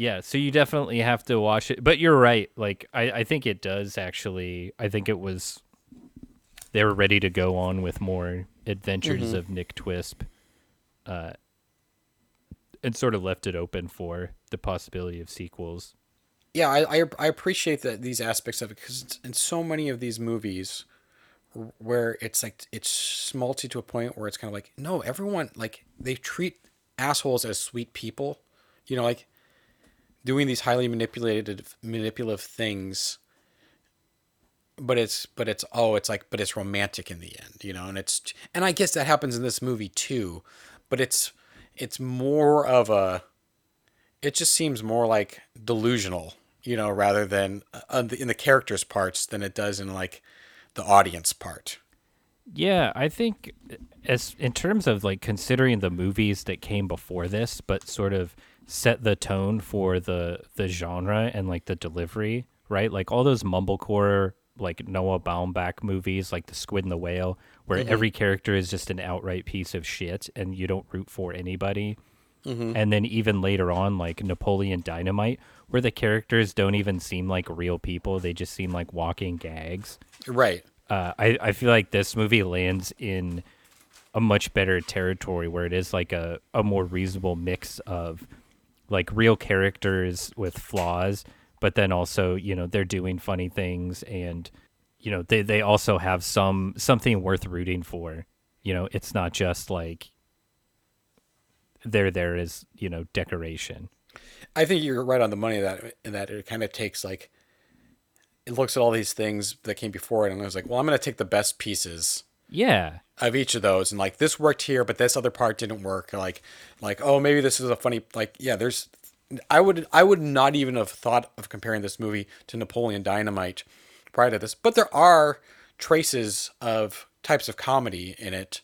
Yeah, so you definitely have to watch it. But you're right. Like, I, I think it does actually. I think it was. They were ready to go on with more adventures mm-hmm. of Nick Twisp uh, and sort of left it open for the possibility of sequels. Yeah, I, I, I appreciate that these aspects of it because it's in so many of these movies where it's like it's schmaltzy to a point where it's kind of like, no, everyone, like, they treat assholes as sweet people, you know, like. Doing these highly manipulated manipulative things, but it's but it's oh it's like but it's romantic in the end, you know, and it's and I guess that happens in this movie too, but it's it's more of a it just seems more like delusional, you know, rather than uh, in the characters' parts than it does in like the audience part. Yeah, I think as in terms of like considering the movies that came before this, but sort of set the tone for the the genre and like the delivery, right? Like all those mumblecore, like Noah Baumbach movies, like The Squid and the Whale, where mm-hmm. every character is just an outright piece of shit and you don't root for anybody. Mm-hmm. And then even later on, like Napoleon Dynamite, where the characters don't even seem like real people. They just seem like walking gags. Right. Uh, I, I feel like this movie lands in a much better territory where it is like a, a more reasonable mix of like real characters with flaws, but then also, you know, they're doing funny things, and, you know, they, they also have some something worth rooting for. You know, it's not just like they're there as, you know, decoration. I think you're right on the money that in that it kind of takes like, it looks at all these things that came before it, and I was like, well, I'm going to take the best pieces yeah, of each of those, and like this worked here, but this other part didn't work. Like, like oh, maybe this is a funny like yeah. There's, I would I would not even have thought of comparing this movie to Napoleon Dynamite prior to this, but there are traces of types of comedy in it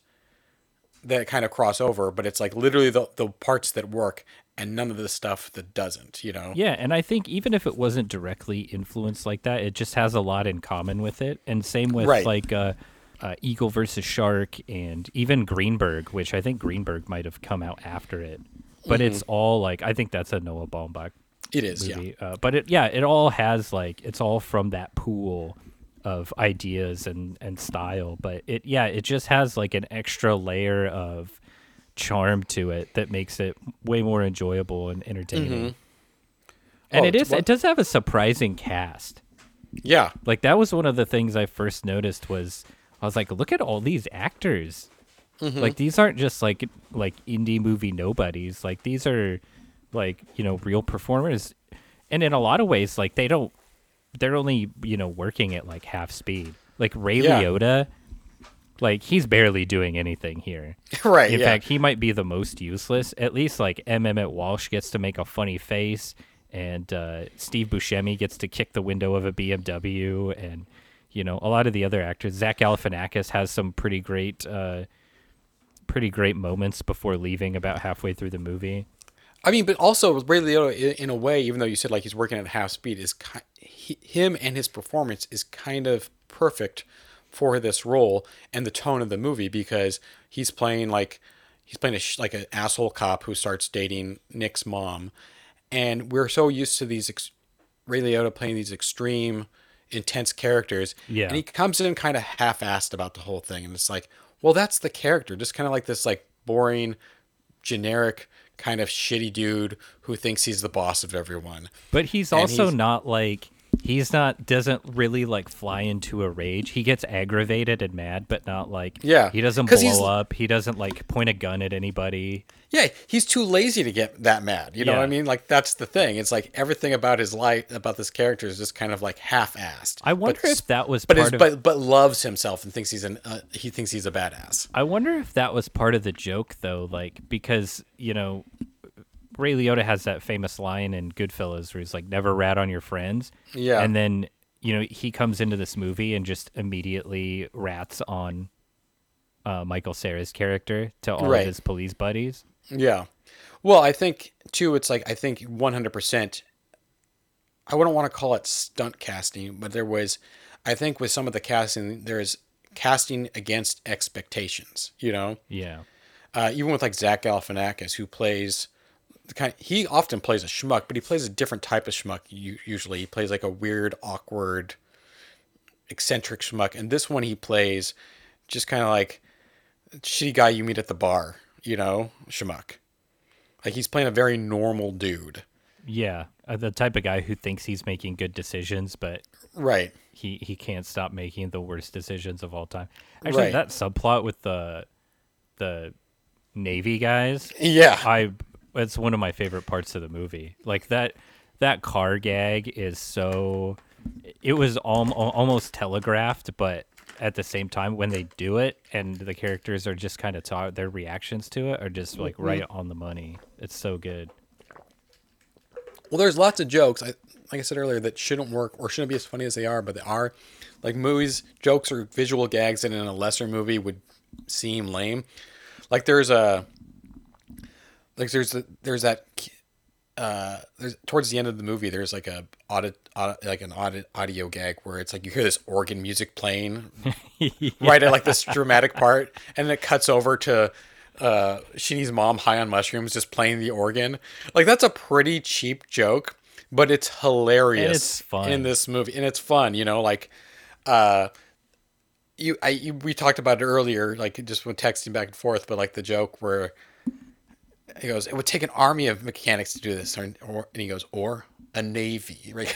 that kind of cross over, but it's like literally the the parts that work and none of the stuff that doesn't, you know? Yeah, and I think even if it wasn't directly influenced like that, it just has a lot in common with it. And same with, right. like, uh, uh, Eagle versus Shark and even Greenberg, which I think Greenberg might have come out after it. But mm-hmm. it's all, like, I think that's a Noah Baumbach It is, movie. yeah. Uh, but, it, yeah, it all has, like, it's all from that pool of ideas and, and style. But, it yeah, it just has, like, an extra layer of charm to it that makes it way more enjoyable and entertaining. Mm-hmm. And oh, it is well, it does have a surprising cast. Yeah. Like that was one of the things I first noticed was I was like, look at all these actors. Mm-hmm. Like these aren't just like like indie movie nobodies. Like these are like, you know, real performers. And in a lot of ways, like they don't they're only, you know, working at like half speed. Like Ray yeah. Liotta, like, he's barely doing anything here. Right, In yeah. fact, he might be the most useless. At least, like, M. Emmett Walsh gets to make a funny face, and uh, Steve Buscemi gets to kick the window of a B M W, and, you know, a lot of the other actors. Zach Galifianakis has some pretty great uh, pretty great moments before leaving about halfway through the movie. I mean, but also, Ray Liotta, in a way, even though you said, like, he's working at half speed, is ki- he, him and his performance is kind of perfect for this role and the tone of the movie, because he's playing like he's playing a sh- like an asshole cop who starts dating Nick's mom, and we're so used to these ex- Ray Liotta playing these extreme, intense characters, yeah. and he comes in kind of half-assed about the whole thing, and it's like, well, that's the character, just kind of like this like boring, generic kind of shitty dude who thinks he's the boss of everyone. But he's and also he's- not like. He's not, doesn't really, like, fly into a rage. He gets aggravated and mad, but not, like, yeah, he doesn't blow up. He doesn't, like, point a gun at anybody. Yeah, he's too lazy to get that mad. You know yeah. what I mean? Like, that's the thing. It's, like, everything about his life, about this character is just kind of, like, half-assed. I wonder but, if that was but part of... But, but loves himself and thinks he's an, uh, he thinks he's a badass. I wonder if that was part of the joke, though, like, because, you know... Ray Liotta has that famous line in Goodfellas where he's like, never rat on your friends. Yeah. And then, you know, he comes into this movie and just immediately rats on uh, Michael Cera's character to all right. of his police buddies. Yeah. Well, I think, too, it's like, I think one hundred percent, I wouldn't want to call it stunt casting, but there was, I think with some of the casting, there is casting against expectations, you know? Yeah. Uh, even with like Zach Galifianakis, who plays... The kind of, he often plays a schmuck, but he plays a different type of schmuck. Usually, he plays like a weird, awkward, eccentric schmuck. And this one, he plays just kind of like shitty guy you meet at the bar, you know, schmuck. Like he's playing a very normal dude. Yeah, the type of guy who thinks he's making good decisions, but right, he he can't stop making the worst decisions of all time. Actually, right. that subplot with the the Navy guys, yeah, I. It's one of my favorite parts of the movie. Like that, that car gag is so. It was al- almost telegraphed, but at the same time, when they do it, and the characters are just kind of taught, their reactions to it are just like right mm-hmm. on the money. It's so good. Well, there's lots of jokes. I, like I said earlier, that shouldn't work or shouldn't be as funny as they are, but they are. Like movies, jokes or visual gags that in a lesser movie would seem lame. Like there's a. Like there's the, there's that uh, there's towards the end of the movie there's like a audit, audit like an audit audio gag where it's like you hear this organ music playing yeah. right at like this dramatic part, and then it cuts over to uh, Sheeni's mom high on mushrooms just playing the organ. Like that's a pretty cheap joke, but it's hilarious and it's fun. In this movie, and it's fun. You know, like uh, you I you, we talked about it earlier, like just when texting back and forth, but like the joke where. He goes, it would take an army of mechanics to do this. Or, and he goes, or a Navy, right?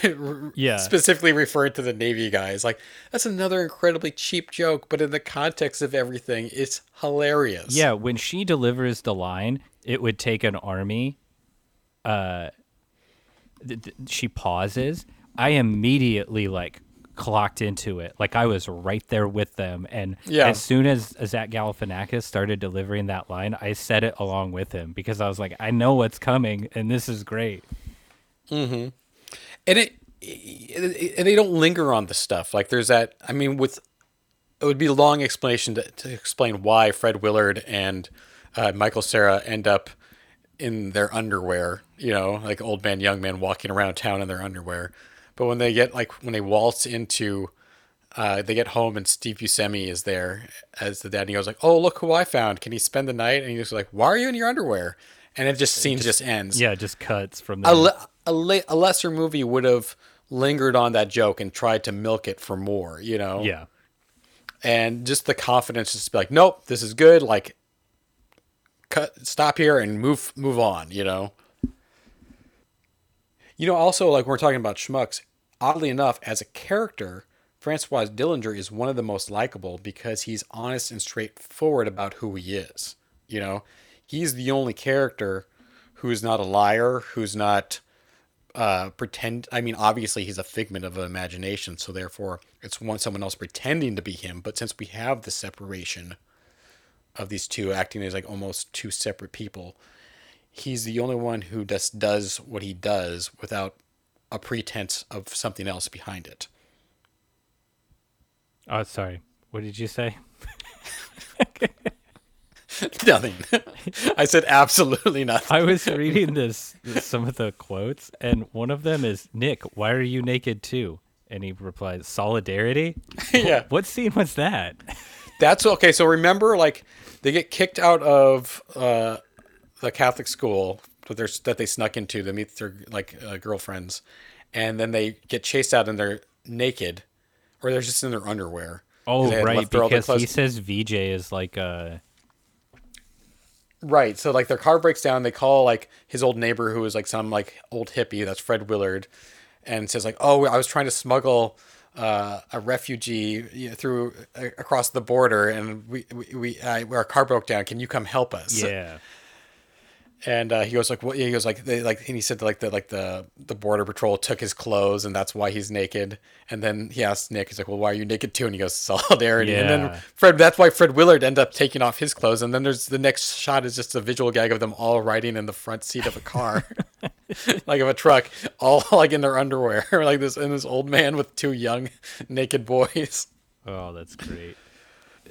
Yeah. Specifically referring to the Navy guys. Like, that's another incredibly cheap joke, but in the context of everything, it's hilarious. Yeah, when she delivers the line, it would take an army. Uh, th- th- she pauses. I immediately, like, clocked into it. Like, I was right there with them. And yeah. as soon as Zach Galifianakis started delivering that line, I said it along with him because I was like, I know what's coming, and this is great. Mm-hmm. And it, and they don't linger on the stuff. Like, there's that, I mean, with, it would be a long explanation to, to explain why Fred Willard and uh, Michael Cera end up in their underwear, you know, like old man, young man walking around town in their underwear. But when they get, like, when they waltz into, uh, they get home and Steve Buscemi is there as the dad. And he goes like, oh, look who I found. Can he spend the night? And he's like, why are you in your underwear? And it just scene just, just ends. Yeah, it just cuts from there. A, a, la- a lesser movie would have lingered on that joke and tried to milk it for more, you know? Yeah. And just the confidence just to be like, nope, this is good. Like, cut, stop here and move move on, you know? You know, also, like, we're talking about schmucks. Oddly enough, as a character, Francois Dillinger is one of the most likable because he's honest and straightforward about who he is, you know? He's the only character who's not a liar, who's not uh, pretend. I mean, obviously, he's a figment of an imagination, so therefore, it's one someone else pretending to be him. But since we have the separation of these two acting as like almost two separate people, he's the only one who just does what he does without a pretense of something else behind it. Oh, sorry. What did you say? Okay. Nothing. I said absolutely nothing. I was reading this, some of the quotes, and one of them is, Nick, why are you naked too? And he replies, solidarity? Yeah. What, what scene was that? That's okay. So remember, like, they get kicked out of uh, the Catholic school that, that they snuck into to meet their, like, uh, girlfriends, and then they get chased out and they're naked, or they're just in their underwear. Oh, right, because he says V J is like a... Right, so like their car breaks down, they call like his old neighbor who is like some like old hippie, that's Fred Willard, and says like, oh, I was trying to smuggle uh, a refugee through uh, across the border, and we, we, we uh, our car broke down, can you come help us? Yeah. And uh, he goes like, what? He goes like, they, like, and he said like the like the the border patrol took his clothes, and that's why he's naked. And then he asked Nick, he's like, well, why are you naked too? And he goes, solidarity. Yeah. And then Fred, that's why Fred Willard ended up taking off his clothes. And then there's the next shot is just a visual gag of them all riding in the front seat of a car, like of a truck, all like in their underwear, like this, and this old man with two young naked boys. Oh, that's great.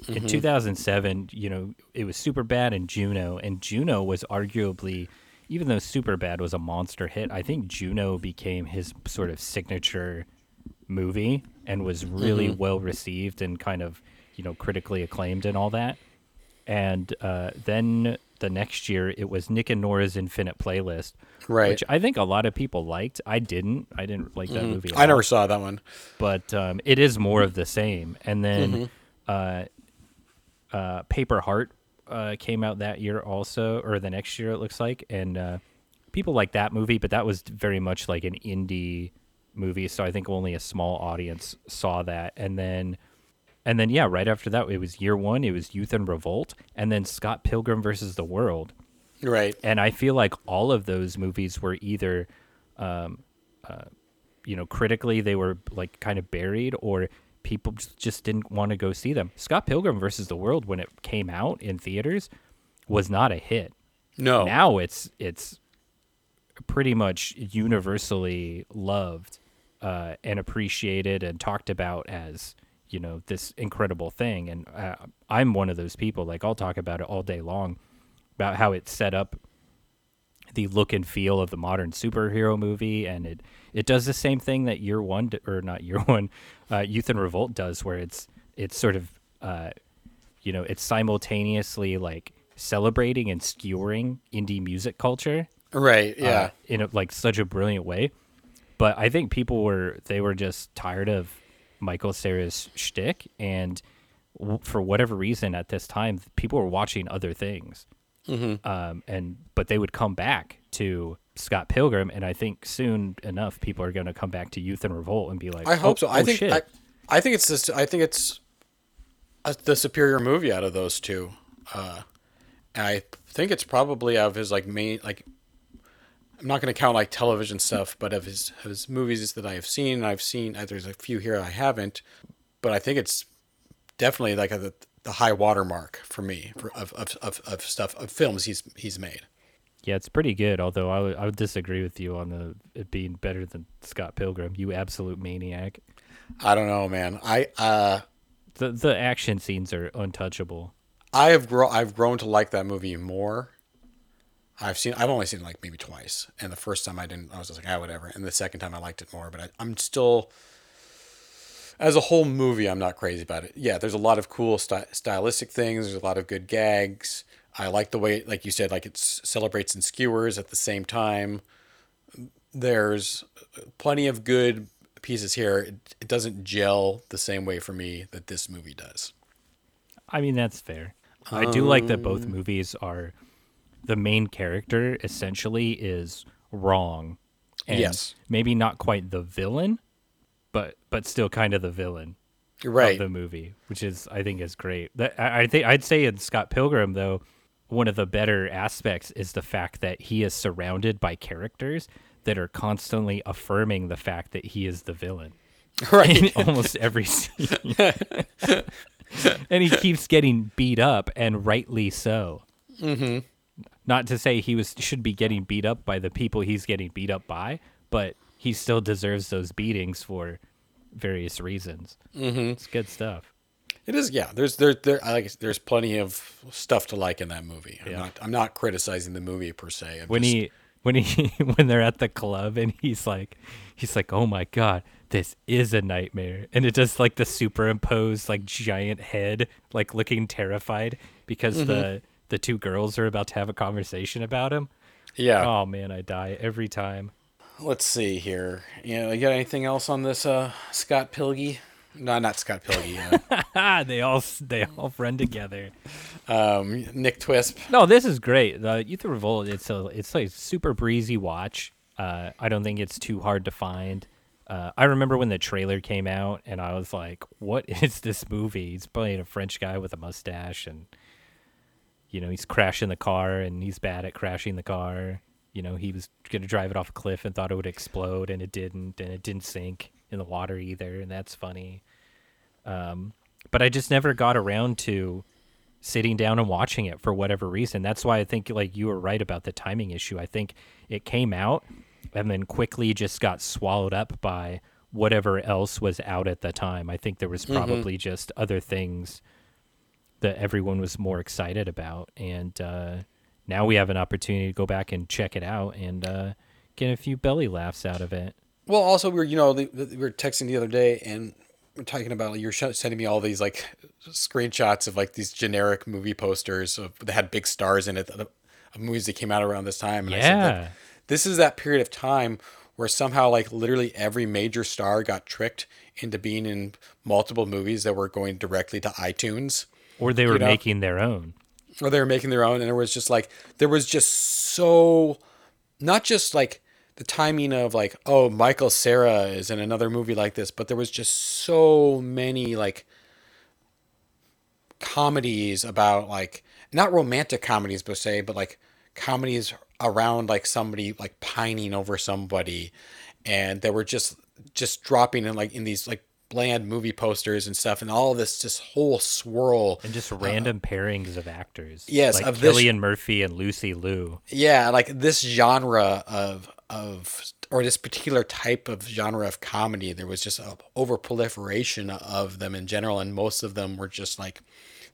In mm-hmm. two thousand seven, you know, it was Superbad and Juno, and Juno was arguably, even though Superbad was a monster hit, I think Juno became his sort of signature movie and was really mm-hmm. well received and kind of, you know, critically acclaimed and all that. And uh, then the next year, it was Nick and Nora's Infinite Playlist, right? Which I think a lot of people liked. I didn't. I didn't like that mm-hmm. movie at all. I never saw that one. But um, it is more of the same. And then... Mm-hmm. Uh, Uh, Paper Heart uh, came out that year also, or the next year it looks like, and uh, people like that movie, but that was very much like an indie movie, so I think only a small audience saw that. And then, and then yeah, right after that it was Year One, it was Youth in Revolt, and then Scott Pilgrim versus the World. Right. And I feel like all of those movies were either, um, uh, you know, critically they were like kind of buried, or people just didn't want to go see them. Scott Pilgrim versus the World, when it came out in theaters, was not a hit. No. Now it's it's pretty much universally loved uh, and appreciated and talked about as, you know, this incredible thing. And uh, I'm one of those people, like, I'll talk about it all day long, about how it set up the look and feel of the modern superhero movie, and it it does the same thing that Year One, or not Year One, uh, Youth in Revolt does, where it's it's sort of, uh, you know, it's simultaneously like celebrating and skewering indie music culture, right? Yeah, uh, in a, like such a brilliant way. But I think people were they were just tired of Michael Cera's shtick, and w- for whatever reason, at this time, people were watching other things. Mm-hmm. Um, and but they would come back to Scott Pilgrim, and I think soon enough people are going to come back to Youth in Revolt and be like, I hope oh, so. I oh, think shit. I, I think it's this. I think it's a, the superior movie out of those two. Uh, and I think it's probably out of his like main like. I'm not going to count like television stuff, but of his his movies that I have seen, I've seen. There's a few here I haven't, but I think it's definitely like a, the high watermark for me for of, of of of stuff of films he's he's made. Yeah, it's pretty good. Although I would I would disagree with you on the it being better than Scott Pilgrim. You absolute maniac. I don't know, man. I uh, the the action scenes are untouchable. I have grown. I've grown to like that movie more. I've seen. I've only seen it like maybe twice, and the first time I didn't. I was just like, ah, whatever. And the second time I liked it more, but I, I'm still, as a whole movie, I'm not crazy about it. Yeah, there's a lot of cool st- stylistic things. There's a lot of good gags. I like the way, like you said, like it celebrates and skewers at the same time. There's plenty of good pieces here. It, it doesn't gel the same way for me that this movie does. I mean, that's fair. Um, I do like that both movies are. The main character essentially is wrong. And yes. Maybe not quite the villain, but but still kind of the villain right. of the movie, which is I think is great. That, I, I think I'd say in Scott Pilgrim though, one of the better aspects is the fact that he is surrounded by characters that are constantly affirming the fact that he is the villain. Right. In almost every scene. And he keeps getting beat up and rightly so. Mm-hmm. Not to say he was should be getting beat up by the people he's getting beat up by, but he still deserves those beatings for various reasons. Mm-hmm. It's good stuff. It is, yeah. There's there there I like there's plenty of stuff to like in that movie. I'm yeah. not I'm not criticizing the movie per se. I'm when just... he when he when they're at the club and he's like he's like oh my god, this is a nightmare, and it does like the superimposed like giant head like looking terrified because mm-hmm. the. The two girls are about to have a conversation about him. Yeah. Oh man, I die every time. Let's see here. You know, you got anything else on this uh, Scott Pilgi? No, not Scott Pilgi. Uh... they all they all run together. Um, Nick Twisp. No, this is great. The Youth of Revolt. It's a it's a super breezy watch. Uh, I don't think it's too hard to find. Uh, I remember when the trailer came out, and I was like, "What is this movie?" He's playing a French guy with a mustache and. You know, he's crashing the car, and he's bad at crashing the car. You know, he was going to drive it off a cliff and thought it would explode, and it didn't, and it didn't sink in the water either, and that's funny. Um, but I just never got around to sitting down and watching it for whatever reason. That's why I think, like, you were right about the timing issue. I think it came out and then quickly just got swallowed up by whatever else was out at the time. I think there was probably mm-hmm. just other things that everyone was more excited about. And uh, now we have an opportunity to go back and check it out and uh, get a few belly laughs out of it. Well, also we were, you know, the, the, we were texting the other day and we're talking about, like, you're sending me all these like screenshots of like these generic movie posters of, that had big stars in it, of, of movies that came out around this time. And yeah. I said that this is that period of time where somehow like literally every major star got tricked into being in multiple movies that were going directly to iTunes. Or they were you know? making their own. Or they were making their own. And it was just like, there was just so, not just like the timing of like, oh, Michael Cera is in another movie like this, but there was just so many like comedies about like, not romantic comedies per se, but like comedies around like somebody like pining over somebody. And they were just, just dropping in like in these like, bland movie posters and stuff, and all this just whole swirl and just random uh, pairings of actors. Yes, like of Cillian this, Murphy and Lucy Liu. Yeah, like this genre of of or this particular type of genre of comedy. There was just a over proliferation of them in general, and most of them were just like,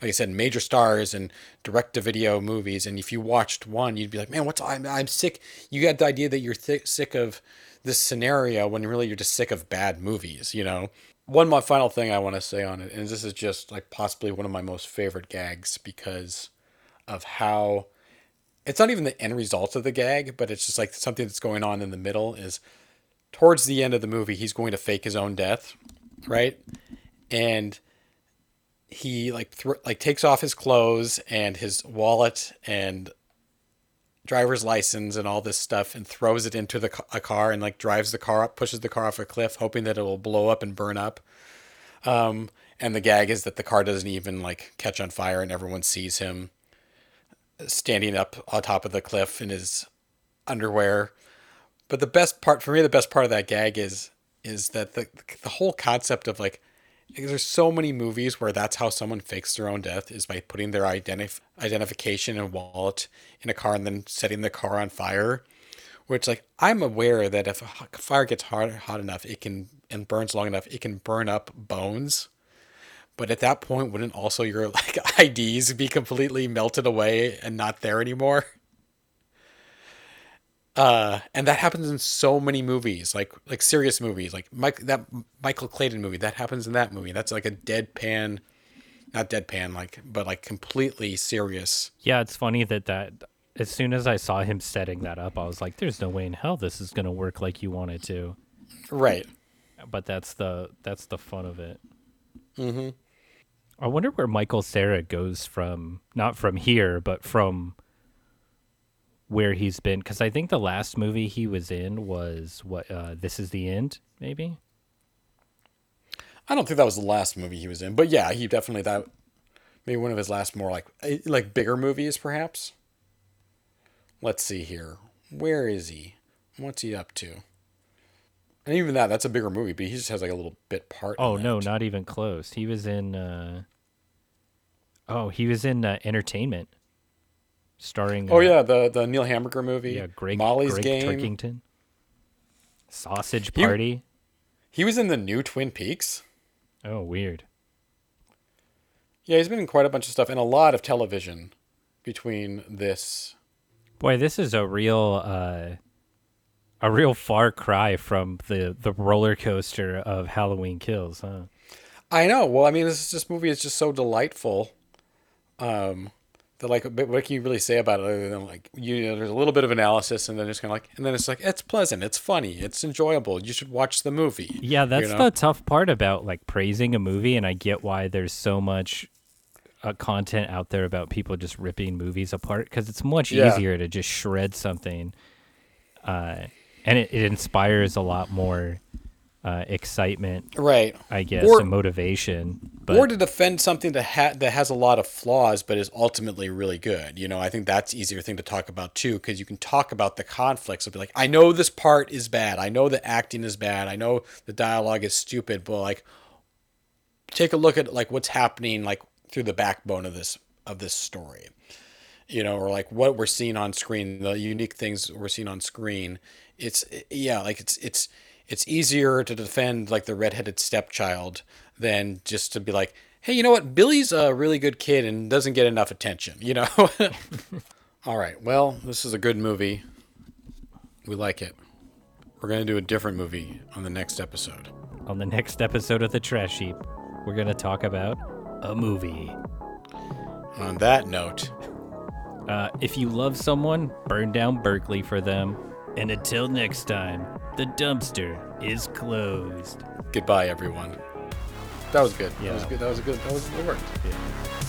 like I said, major stars and direct to video movies. And if you watched one, you'd be like, man, what's I'm I'm sick. You got the idea that you're th- sick of this scenario when really you're just sick of bad movies, you know. One more final thing I want to say on it, and this is just like possibly one of my most favorite gags because of how it's not even the end result of the gag, but it's just like something that's going on in the middle is towards the end of the movie, he's going to fake his own death, right? And he like th- like takes off his clothes and his wallet and driver's license and all this stuff and throws it into the a car and like drives the car up, pushes the car off a cliff, hoping that it will blow up and burn up. Um, and the gag is that the car doesn't even like catch on fire, and everyone sees him standing up on top of the cliff in his underwear. But the best part for me, the best part of that gag is, is that the, the whole concept of like, there's so many movies where that's how someone fakes their own death, is by putting their identif- identification and wallet in a car and then setting the car on fire, where it's like, I'm aware that if a fire gets hot, hot enough, it can, and burns long enough, it can burn up bones. But at that point, wouldn't also your like I Ds be completely melted away and not there anymore? Uh, and that happens in so many movies, like like serious movies, like Mike, that Michael Clayton movie. That happens in that movie. That's like a deadpan, not deadpan, like but like completely serious. Yeah, it's funny that that as soon as I saw him setting that up, I was like, "There's no way in hell this is gonna work like you want it to." Right. But that's the that's the fun of it. Mm-hmm. I wonder where Michael Cera goes from, not from here, but from where he's been, because I think the last movie he was in was what uh This Is the End, maybe. I don't think that was the last movie he was in, but yeah, he definitely, that maybe one of his last more like like bigger movies perhaps. Let's see here, where is he, what's he up to? And even that, that's a bigger movie, but he just has like a little bit part. Oh no, not even close. He was in uh oh he was in uh, Entertainment, starring oh uh, yeah the the Neil Hamburger movie. Yeah, Greg, Molly's Greg Game, Turkington, Sausage Party. He, he was in the new Twin Peaks. Oh, weird. Yeah, he's been in quite a bunch of stuff and a lot of television between this. Boy, this is a real uh, a real far cry from the the roller coaster of Halloween Kills, huh? I know. Well, I mean, this this movie is just so delightful. Um. Like, what can you really say about it other than like, you know, there's a little bit of analysis and then it's kind of like, and then it's like, it's pleasant, it's funny, it's enjoyable, you should watch the movie. Yeah, that's you know? The tough part about like praising a movie, and I get why there's so much uh, content out there about people just ripping movies apart, because it's much yeah. easier to just shred something, uh, and it, it inspires a lot more Uh, excitement, right? I guess, or, and motivation, but... or to defend something that ha- that has a lot of flaws but is ultimately really good. You know, I think that's an easier thing to talk about too, because you can talk about the conflicts of be like, I know this part is bad, I know the acting is bad, I know the dialogue is stupid, but like, take a look at like what's happening like through the backbone of this of this story. You know, or like what we're seeing on screen, the unique things we're seeing on screen. It's yeah, like it's it's. It's easier to defend like the redheaded stepchild than just to be like, hey, you know what? Billy's a really good kid and doesn't get enough attention, you know? All right. Well, this is a good movie. We like it. We're going to do a different movie on the next episode. On the next episode of The Trash Heap, we're going to talk about a movie. On that note, uh, if you love someone, burn down Berkeley for them. And until next time, the dumpster is closed. Goodbye, everyone. That was good. Yeah. That was good. That was good. That was, it worked. Yeah.